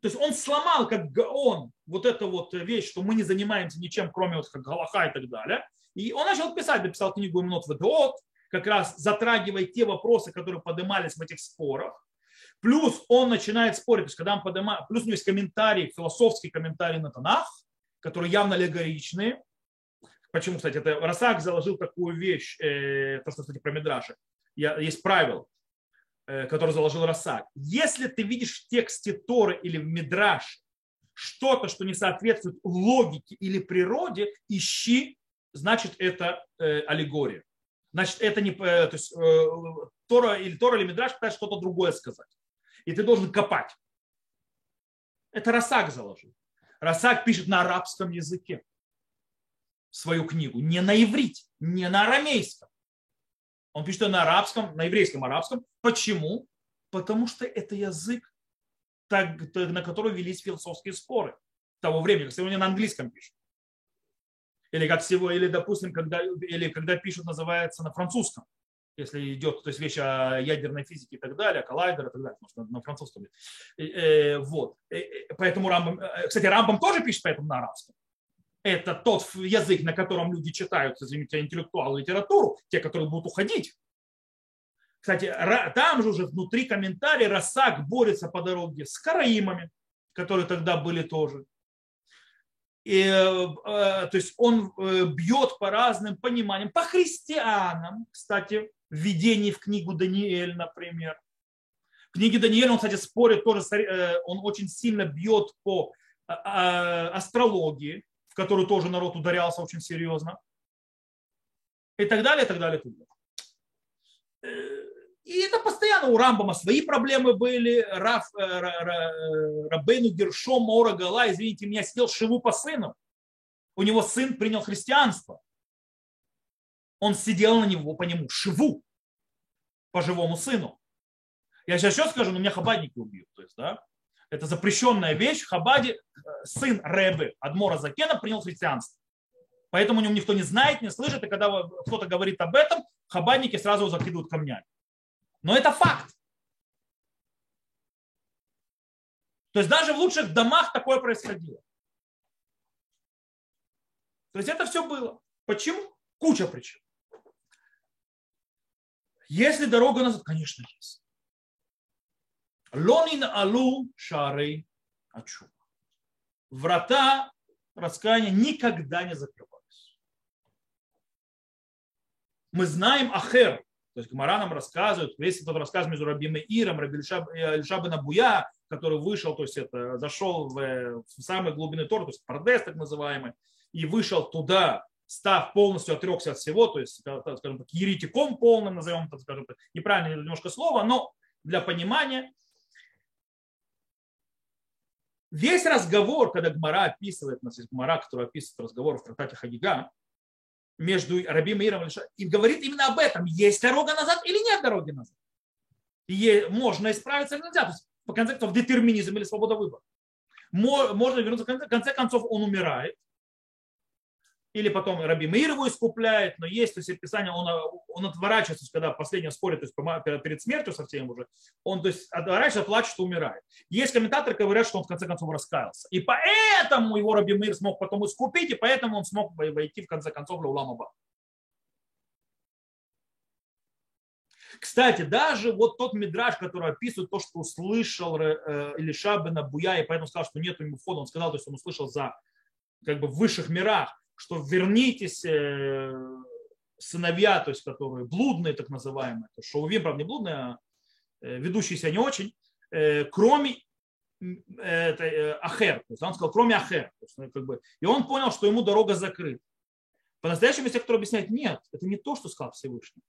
То есть он сломал, как Гаон, вот эту вот вещь, что мы не занимаемся ничем, кроме вот как Галаха и так далее. И он начал писать, написал книгу «Имнот Ведот», как раз затрагивая те вопросы, которые поднимались в этих спорах. Плюс он начинает спорить, то есть когда он поднимает, плюс у него есть комментарии, философские комментарии на Танах, которые явно аллегоричные. Почему, кстати, это Расак заложил такую вещь, то, что, кстати, про Мидраши. есть правило, которое заложил Расак. Если ты видишь в тексте Торы или в Мидраше что-то, что не соответствует логике или природе, ищи, значит, это аллегория. Значит, это не... То есть, Тора или, Тора или Мидраш пытается что-то другое сказать. И ты должен копать. Это Расак заложил. Расак пишет на арабском языке свою книгу. Не на иврите, не на арамейском. Он пишет ее на арабском, на еврейском, арабском. Почему? Потому что это язык, на который велись философские споры того времени. Как сегодня на английском пишут. Или, как всего, или допустим, когда, или когда пишут, называется на французском. Если идет, то есть вещь о ядерной физике и так далее, коллайдер и так далее, потому что на французском. Вот. Поэтому Рамбам, кстати, Рамбам тоже пишет поэтому на арабском. Это тот язык, на котором люди читают, извините, интеллектуалу литературу, те, которые будут уходить. Кстати, там же уже внутри комментариев Расак борется по дороге с караимами, которые тогда были тоже. И, то есть он бьет по разным пониманиям, по христианам, кстати, введение в книгу Даниэль, например. В книге Даниэль он, кстати, спорит тоже, он очень сильно бьет по астрологии, в которую тоже народ ударялся очень серьезно. И так далее, и так далее. И, так далее. И это постоянно у Рамбама свои проблемы были. Рав, Рабейну Гершо Мора Гала, извините меня, сидел шиву по сыну. У него сын принял христианство. Он сидел на него, по нему, шиву, по живому сыну. Я сейчас еще скажу, но меня хабадники убьют. То есть, да? Это запрещенная вещь. В Хабаде сын Ребы Адмора Закена принял христианство. Поэтому о нем никто не знает, не слышит. И когда кто-то говорит об этом, хабадники сразу его закидывают камнями. Но это факт. То есть даже в лучших домах такое происходило. То есть это все было. Почему? Куча причин. Если дорога назад, конечно, есть. Лонин алу шары ачуба. Врата раскаяния никогда не закрывались. Мы знаем ахер. То есть Гмара нам рассказывает, весь этот рассказ между Раби Меиром, Раби Элиша бен Авуя, который вышел, то есть это, зашел в, в самые глубины Тора, то есть Пардес так называемый, и вышел туда, став полностью отрекся от всего, то есть, скажем так, еретиком полным, назовем так, скажем так, неправильное немножко слово, но для понимания. Весь разговор, когда Гмара описывает, у нас есть Гмара, который описывает разговор в трактате Хагига, между Раби Меиром и Лиша, и говорит именно об этом. Есть дорога назад или нет дороги назад? И можно исправиться или нельзя. То есть, по конце концов, детерминизм или свобода выбора. Можно вернуться, в конце концов, он умирает. Или потом Раби Меир его искупляет, но есть, то есть, описание, он, он отворачивается, когда последнее спорит, то есть, перед смертью совсем уже, он, то есть, отворачивается, плачет, что умирает. Есть комментаторы, которые говорят, что он, в конце концов, раскаялся. И поэтому его Раби Меир смог потом искупить, и поэтому он смог войти, в конце концов, в Леулам Аба. Кстати, даже вот тот мидраш, который описывает то, что услышал Элиша бен Авуя, и поэтому сказал, что нет у него входа, он сказал, то есть, он услышал за, как бы, в высших мирах, что вернитесь, сыновья, то есть которые блудные, так называемые, шаувим, правда, не блудные, а ведущиеся не очень, кроме это, ахер, то есть он сказал, кроме ахер. То есть, как бы, и он понял, что ему дорога закрыта. По-настоящему, если кто объясняет, нет, это не то, что сказал Всевышний.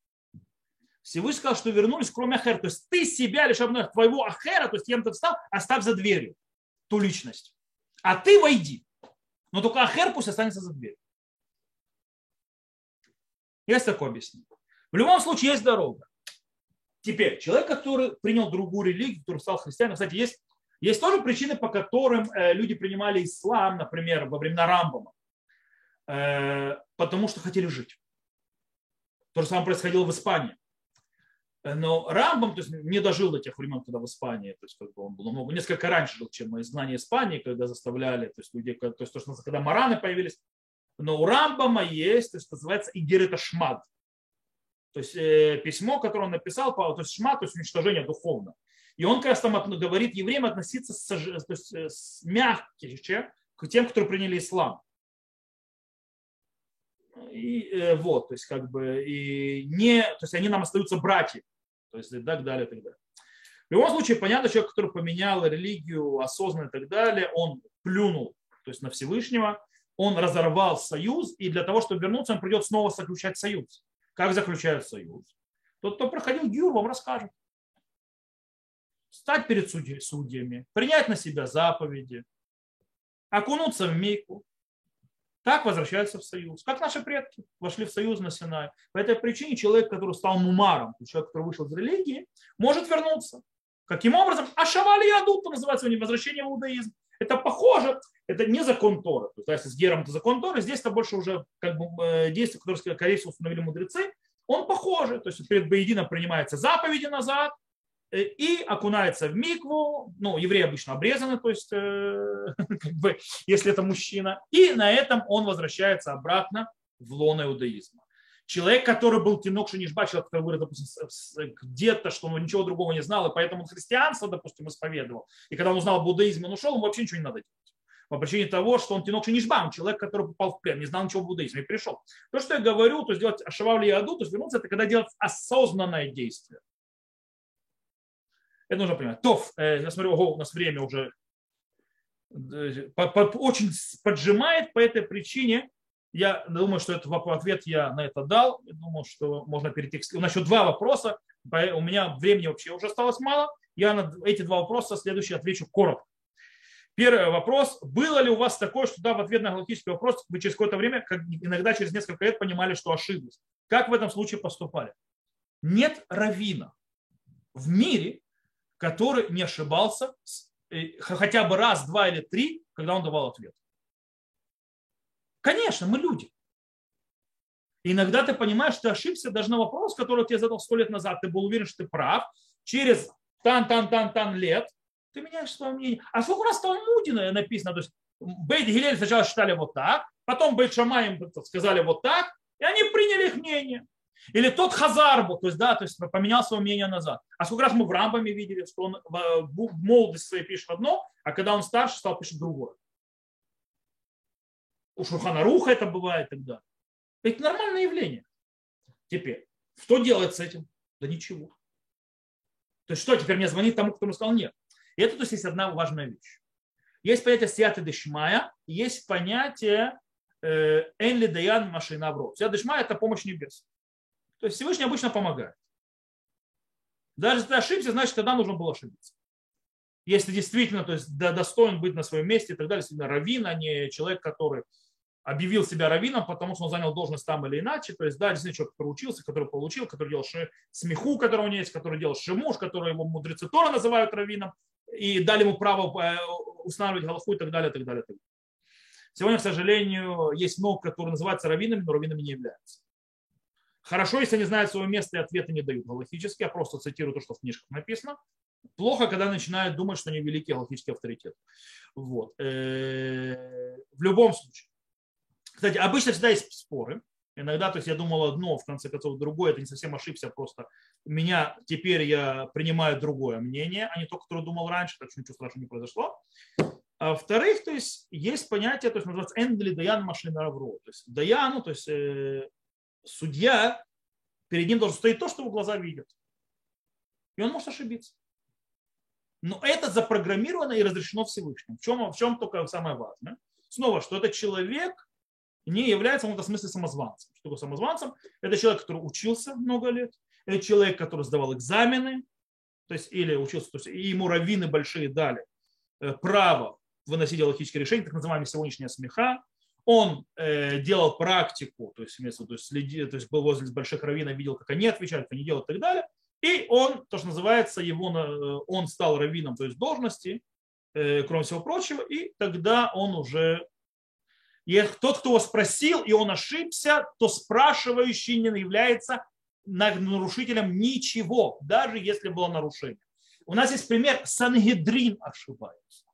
Всевышний сказал, что вернулись, кроме ахер. То есть ты себя лишь одного твоего ахера, то есть кем-то встал, оставь за дверью ту личность. А ты войди. Но только ахер пусть останется за дверью. Есть такое объяснение. В любом случае есть дорога. Теперь, человек, который принял другую религию, который стал христианином, кстати, есть, есть тоже причины, по которым люди принимали ислам, например, во времена Рамбама, потому что хотели жить. То же самое происходило в Испании. Но Рамбам, то есть, не дожил до тех времен, когда в Испании, то есть, как бы он был много, несколько раньше жил, чем знания Испании, когда заставляли, то есть, людей, то есть, то, что, когда мараны появились. Но у Рамбама есть, то есть, называется Игерета Шмад, то есть э, письмо, которое он написал, то есть Шмад, то есть уничтожение духовно. И он как раз там говорит евреям относиться с, то есть, с мягче к тем, которые приняли ислам. И э, вот, то есть как бы и не, то есть они нам остаются братья, то есть и так далее, и так далее. В любом случае, понятно, человек, который поменял религию осознанно и так далее, он плюнул, то есть на Всевышнего, он разорвал союз, и для того, чтобы вернуться, он придет снова заключать союз. Как заключают союз? Тот, кто проходил гиюр, вам расскажет. Стать перед судьями, принять на себя заповеди, окунуться в мейку. Так возвращаются в союз. Как наши предки вошли в союз на Синай. По этой причине человек, который стал мумаром, человек, который вышел из религии, может вернуться. Каким образом? Ашавали ядут, это называется у него возвращение в иудаизм. Это похоже, это не закон Торы. То есть с Гером это закон Торы, здесь это больше уже как бы действия, которые, скорее всего, установили мудрецы. Он похожий, то есть перед Бейдином принимаются заповеди назад и окунается в микву, ну, евреи обычно обрезаны, то есть, э, как бы, если это мужчина, и на этом он возвращается обратно в лоно иудаизма. Человек, который был тинок шенишба, человек, который вырос, допустим, где-то, что он ничего другого не знал, и поэтому он христианство, допустим, исповедовал, и когда он узнал буддаизм, он ушел, ему вообще ничего не надо делать. По причине того, что он тинок шенишба, он человек, который попал в плен, не знал ничего в буддаизме, и пришел. То, что я говорю, то есть делать ашавав лияду, то есть вернуться, это когда делать осознанное действие. Это нужно понимать. Тоф, я смотрю, ого, у нас время уже очень поджимает. По этой причине, я думаю, что этот ответ я на это дал. Я думаю, что можно перейти. У нас еще два вопроса. У меня времени вообще уже осталось мало. Я на эти два вопроса следующий отвечу коротко. Первый вопрос. Было ли у вас такое, что да, в ответ на алахический вопрос вы через какое-то время, как иногда через несколько лет, понимали, что ошиблись? Как в этом случае поступали? Нет раввина в мире, который не ошибался хотя бы раз, два или три, когда он давал ответ. Конечно, мы люди. И иногда ты понимаешь, что ты ошибся даже на вопрос, который тебе задал сто лет назад. Ты был уверен, что ты прав. Через тан-тан-тан-тан лет ты меняешь свое мнение. А сколько раз в Талмуде написано? То есть Бейт Гилель сначала считали вот так, потом Бейт Шамай сказали вот так, и они приняли их мнение. Или тот Хазар был, то есть, да, то есть поменял свое мнение назад. А сколько раз мы в Рамбаме видели, что он в молодости своей пишет одно, а когда он старше стал, пишет другое. У Шулхана Аруха это бывает тогда. Это нормальное явление. Теперь, что делать с этим? Да ничего. То есть что, теперь мне звонить тому, кто мне сказал нет? И это, то есть, есть одна важная вещь. Есть понятие «сиаты дешмая», есть понятие «энли даян машина вро». «Сиаты дешмая» – это помощь небес. То есть Всевышний обычно помогает. Даже если ты ошибся, значит, тогда нужно было ошибиться. Если действительно, то есть достоин быть на своем месте и так далее, если раввин, а не человек, который объявил себя раввином, потому что он занял должность там или иначе. То есть, да, действительно, человек, который учился, который получил, который делал смеху, который у него есть, который делал шимуш, который его мудрецы Тора называют раввином, и дали ему право устанавливать галаху и так далее, и так далее, и так далее. Сегодня, к сожалению, есть много, которые называются раввинами, но раввинами не являются. Хорошо, если они знают свое место и ответы не дают алахически, я просто цитирую то, что в книжках написано. Плохо, когда начинают думать, что они великий алахический авторитет. Вот. В любом случае. Кстати, обычно всегда есть споры. Иногда, то есть я думал одно, в конце концов другое, это не совсем ошибся, просто меня теперь я принимаю другое мнение, а не то, которое думал раньше, так что ничего страшного не произошло. А во-вторых, то есть есть понятие, то есть называется эндли даян машина авро, то есть даяну, то есть судья, перед ним должен стоять то, что его глаза видят. И он может ошибиться. Но это запрограммировано и разрешено Всевышним. В чем, в чем только самое важное? Снова, что этот человек не является в каком-то смысле самозванцем. Что такое самозванцем? Это человек, который учился много лет. Это человек, который сдавал экзамены. То есть, или учился, то есть, и ему раввины большие дали право выносить алахические решения, так называемая сегодняшняя смеха. Он э, делал практику, то есть, вместо, то есть, следи, то есть был возле больших раввинов, видел, как они отвечают, как они делают и так далее. И он, то, что называется, его, он стал раввином, то есть должности, э, кроме всего прочего, и тогда он уже... И тот, кто его спросил, и он ошибся, то спрашивающий не является нарушителем ничего, даже если было нарушение. У нас есть пример, Санхедрин ошибается.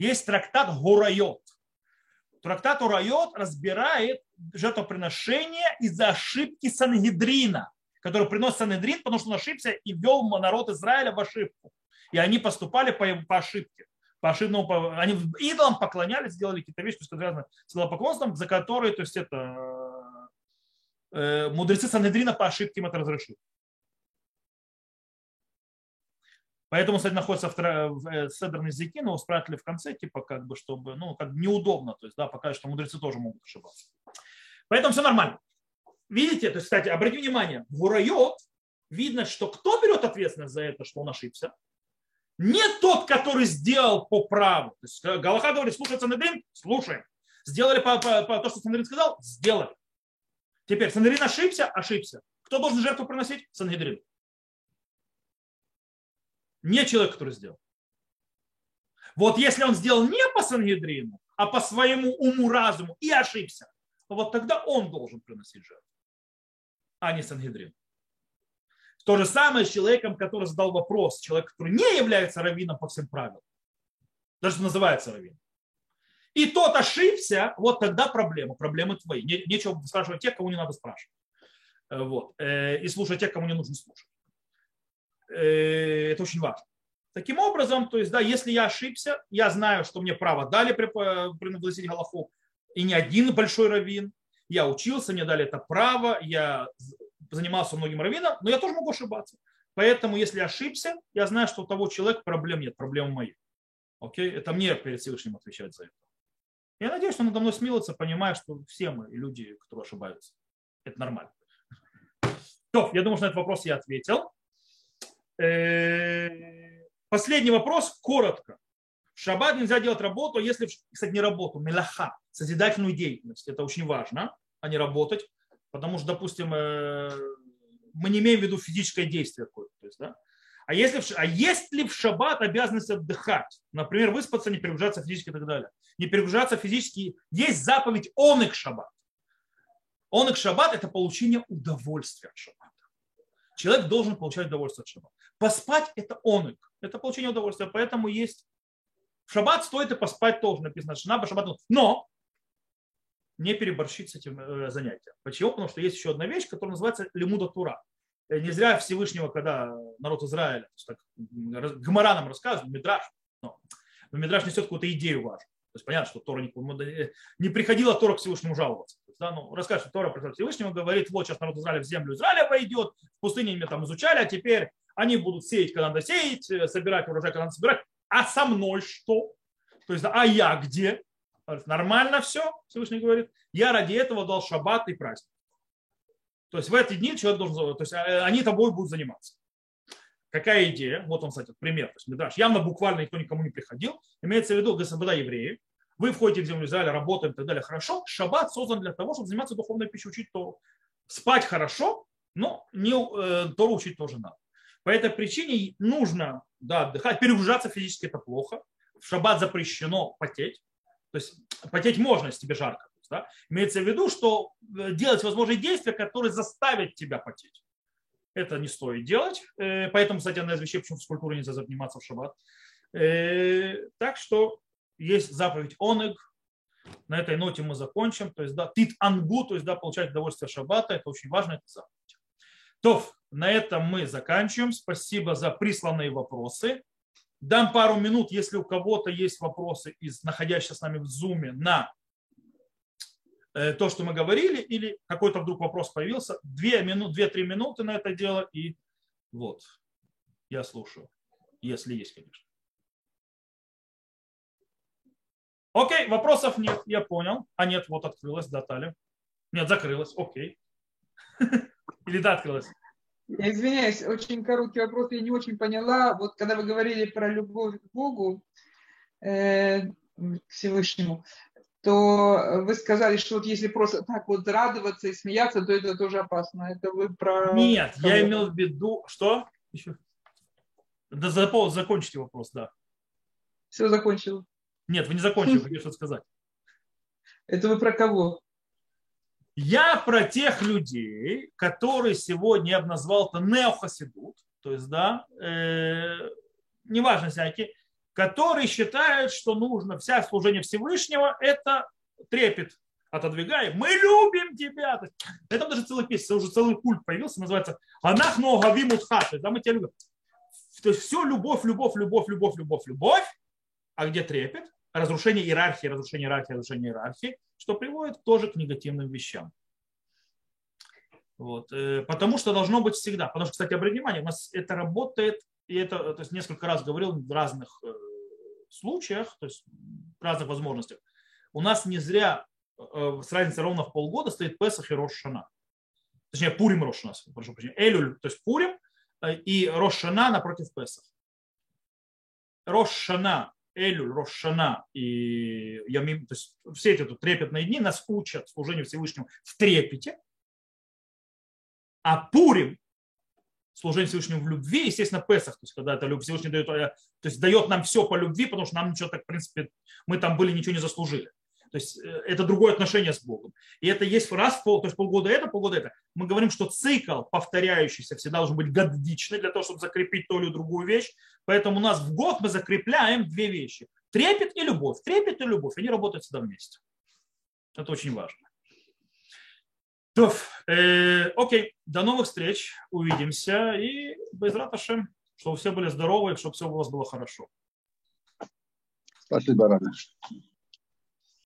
Есть трактат Горайот. Трактат Горайот разбирает жертвоприношение из-за ошибки Санхедрина, который приносит Санхедрин, потому что он ошибся и ввел народ Израиля в ошибку. И они поступали по ошибке. по ошибному, они идолам поклонялись, сделали какие-то вещи, что связано с идолопоклонством, за которые, то есть это э, мудрецы Санхедрина по ошибке им это разрешили. Поэтому, кстати, находится в седерной языке, но спрятали в конце, типа, как бы, чтобы, ну, как неудобно, то есть, да, показывает, что мудрецы тоже могут ошибаться. Поэтому все нормально. Видите, то есть, кстати, обратите внимание, в Горайот видно, что кто берет ответственность за это, что он ошибся, не тот, который сделал по праву. То есть, галаха говорит, слушай, Санхедрин, слушаем. Сделали по, по, по, то, что Санхедрин сказал, сделали. Теперь Санхедрин ошибся, ошибся. Кто должен жертву приносить? Санхедрин. Не человек, который сделал. Вот если он сделал не по Санхедрину, а по своему уму-разуму и ошибся, то вот тогда он должен приносить жертву, а не Санхедрин. То же самое с человеком, который задал вопрос. Человек, который не является раввином по всем правилам. Даже называется раввином. И тот ошибся, вот тогда проблема. Проблемы твои. Нечего спрашивать тех, кого не надо спрашивать. Вот. И слушать тех, кому не нужно слушать. Это очень важно. Таким образом, то есть, да, если я ошибся, я знаю, что мне право дали приносить галаху, и не один большой раввин. Я учился, мне дали это право, я занимался многим раввином, но я тоже могу ошибаться. Поэтому, если я ошибся, я знаю, что у того человека проблем нет, проблемы мои. Окей? Это мне перед Всевышним отвечать за это. Я надеюсь, что надо мной смилуется, понимая, что все мы люди, которые ошибаются. Это нормально. Все, я думаю, что на этот вопрос я ответил. Последний вопрос, коротко. В шаббат нельзя делать работу, если, кстати, не работу, мелаха, созидательную деятельность. Это очень важно, а не работать, потому что, допустим, мы не имеем в виду физическое действие какое-то. То есть, да? А, если, а есть ли в шаббат обязанность отдыхать? Например, выспаться, не перегружаться физически и так далее. Не перегружаться физически. Есть заповедь онек шаббат. Онек шаббат – это получение удовольствия от шаббата. Человек должен получать удовольствие от шаббата. Поспать – это онек, это получение удовольствия, поэтому есть. В шаббат стоит и поспать тоже, написано, шнаба шаббат. Но не переборщить с этим занятием. Почему? Потому что есть еще одна вещь, которая называется лимуда тура. Не зря Всевышнего, когда народ Израиля, так, Гмара нам рассказывает, Мидраш, но Мидраш несет какую-то идею важную. То есть понятно, что Тора не, не приходила Тора к Всевышнему жаловаться. То есть, да, ну, расскажет, что Тора приходит к Всевышнему, говорит, вот сейчас народ Израиля в землю Израиля войдет, в пустыне меня там изучали, а теперь они будут сеять, когда надо сеять, собирать урожай, когда надо собирать. А со мной что? То есть, а я где? Говорит, нормально все, Всевышний говорит. Я ради этого дал шаббат и праздник. То есть в эти дни человек должен, то есть они тобой будут заниматься. Какая идея? Вот он, кстати, пример. То есть, Мидраш. Явно буквально никто никому не приходил. Имеется в виду, господа евреи, вы входите в землю Израиля, работаем и так далее. Хорошо. Шаббат создан для того, чтобы заниматься духовной пищей, учить Тору. Спать хорошо, но не, э, Тору учить тоже надо. По этой причине нужно, да, отдыхать. Перегружаться физически это плохо. В шаббат запрещено потеть. То есть потеть можно, если тебе жарко. То есть, да? Имеется в виду, что делать возможные действия, которые заставят тебя потеть. Это не стоит делать. Поэтому, кстати, одна из вещей, почему физкультурой нельзя заниматься в шаббат. Так что есть заповедь онег. На этой ноте мы закончим. То есть, да, тит ангу, то есть, да, получать удовольствие от шаббата. Это очень важно, это заповедь. То, на этом мы заканчиваем. Спасибо за присланные вопросы. Дам пару минут, если у кого-то есть вопросы из находящихся с нами в зуме на то, что мы говорили, или какой-то вдруг вопрос появился. Две минуты, две-три минуты на это дело, и вот, я слушаю, если есть, конечно. Окей, вопросов нет, я понял. А нет, вот открылась, да, Таля. Нет, закрылась, окей. Или да, открылась? Я извиняюсь, очень короткий вопрос, я не очень поняла. Вот когда вы говорили про любовь к Богу, к Всевышнему, то вы сказали, что вот если просто так вот радоваться и смеяться, то это тоже опасно. Это вы про... Нет, кого? Я имел в виду... Что? Еще? Да закончите вопрос, да. Все, закончил. Нет, вы не закончили, вы хотите что-то сказать. Это вы про кого? Я про тех людей, которые сегодня я бы назвал-то неохасидут, то есть, да, неважно всякие, которые считают, что нужно вся служение Всевышнего, это трепет, отодвигаем. Мы любим тебя. Это даже целая песня, уже целый культ появился, называется «Анахну гавим утха». Да, мы тебя любим. То есть все любовь, любовь, любовь, любовь, любовь, любовь. а где трепет, разрушение иерархии, разрушение иерархии, разрушение иерархии, что приводит тоже к негативным вещам. Вот. Потому что должно быть всегда. Потому что, кстати, обратите внимание, у нас это работает, и это, то есть, несколько раз говорил в разных случаях, то есть в разных возможностях. У нас не зря с разницей ровно в полгода стоит Песах и Рошана. Точнее, Пурим Рошана, прошу прощения. Элюль, то есть Пурим и Рошана напротив Песах. Рошана, Элюль, Рошана и Ямим, то есть все эти тут трепетные дни нас учат служению Всевышнему в трепете. А Пурим, служение Всевышнему в любви, естественно, Песах, то есть когда это Всевышний дает, то есть дает нам все по любви, потому что нам ничего так, в принципе, мы там были, ничего не заслужили. То есть это другое отношение с Богом. И это есть раз, то есть полгода это, полгода это. Мы говорим, что цикл повторяющийся всегда должен быть годичный для того, чтобы закрепить ту или другую вещь. Поэтому у нас в год мы закрепляем две вещи. Трепет и любовь. Трепет и любовь. Они работают всегда вместе. Это очень важно. Окей, до новых встреч, увидимся, и бейзрат Ашем, чтобы все были здоровы, чтобы все у вас было хорошо. Спасибо, Рабби.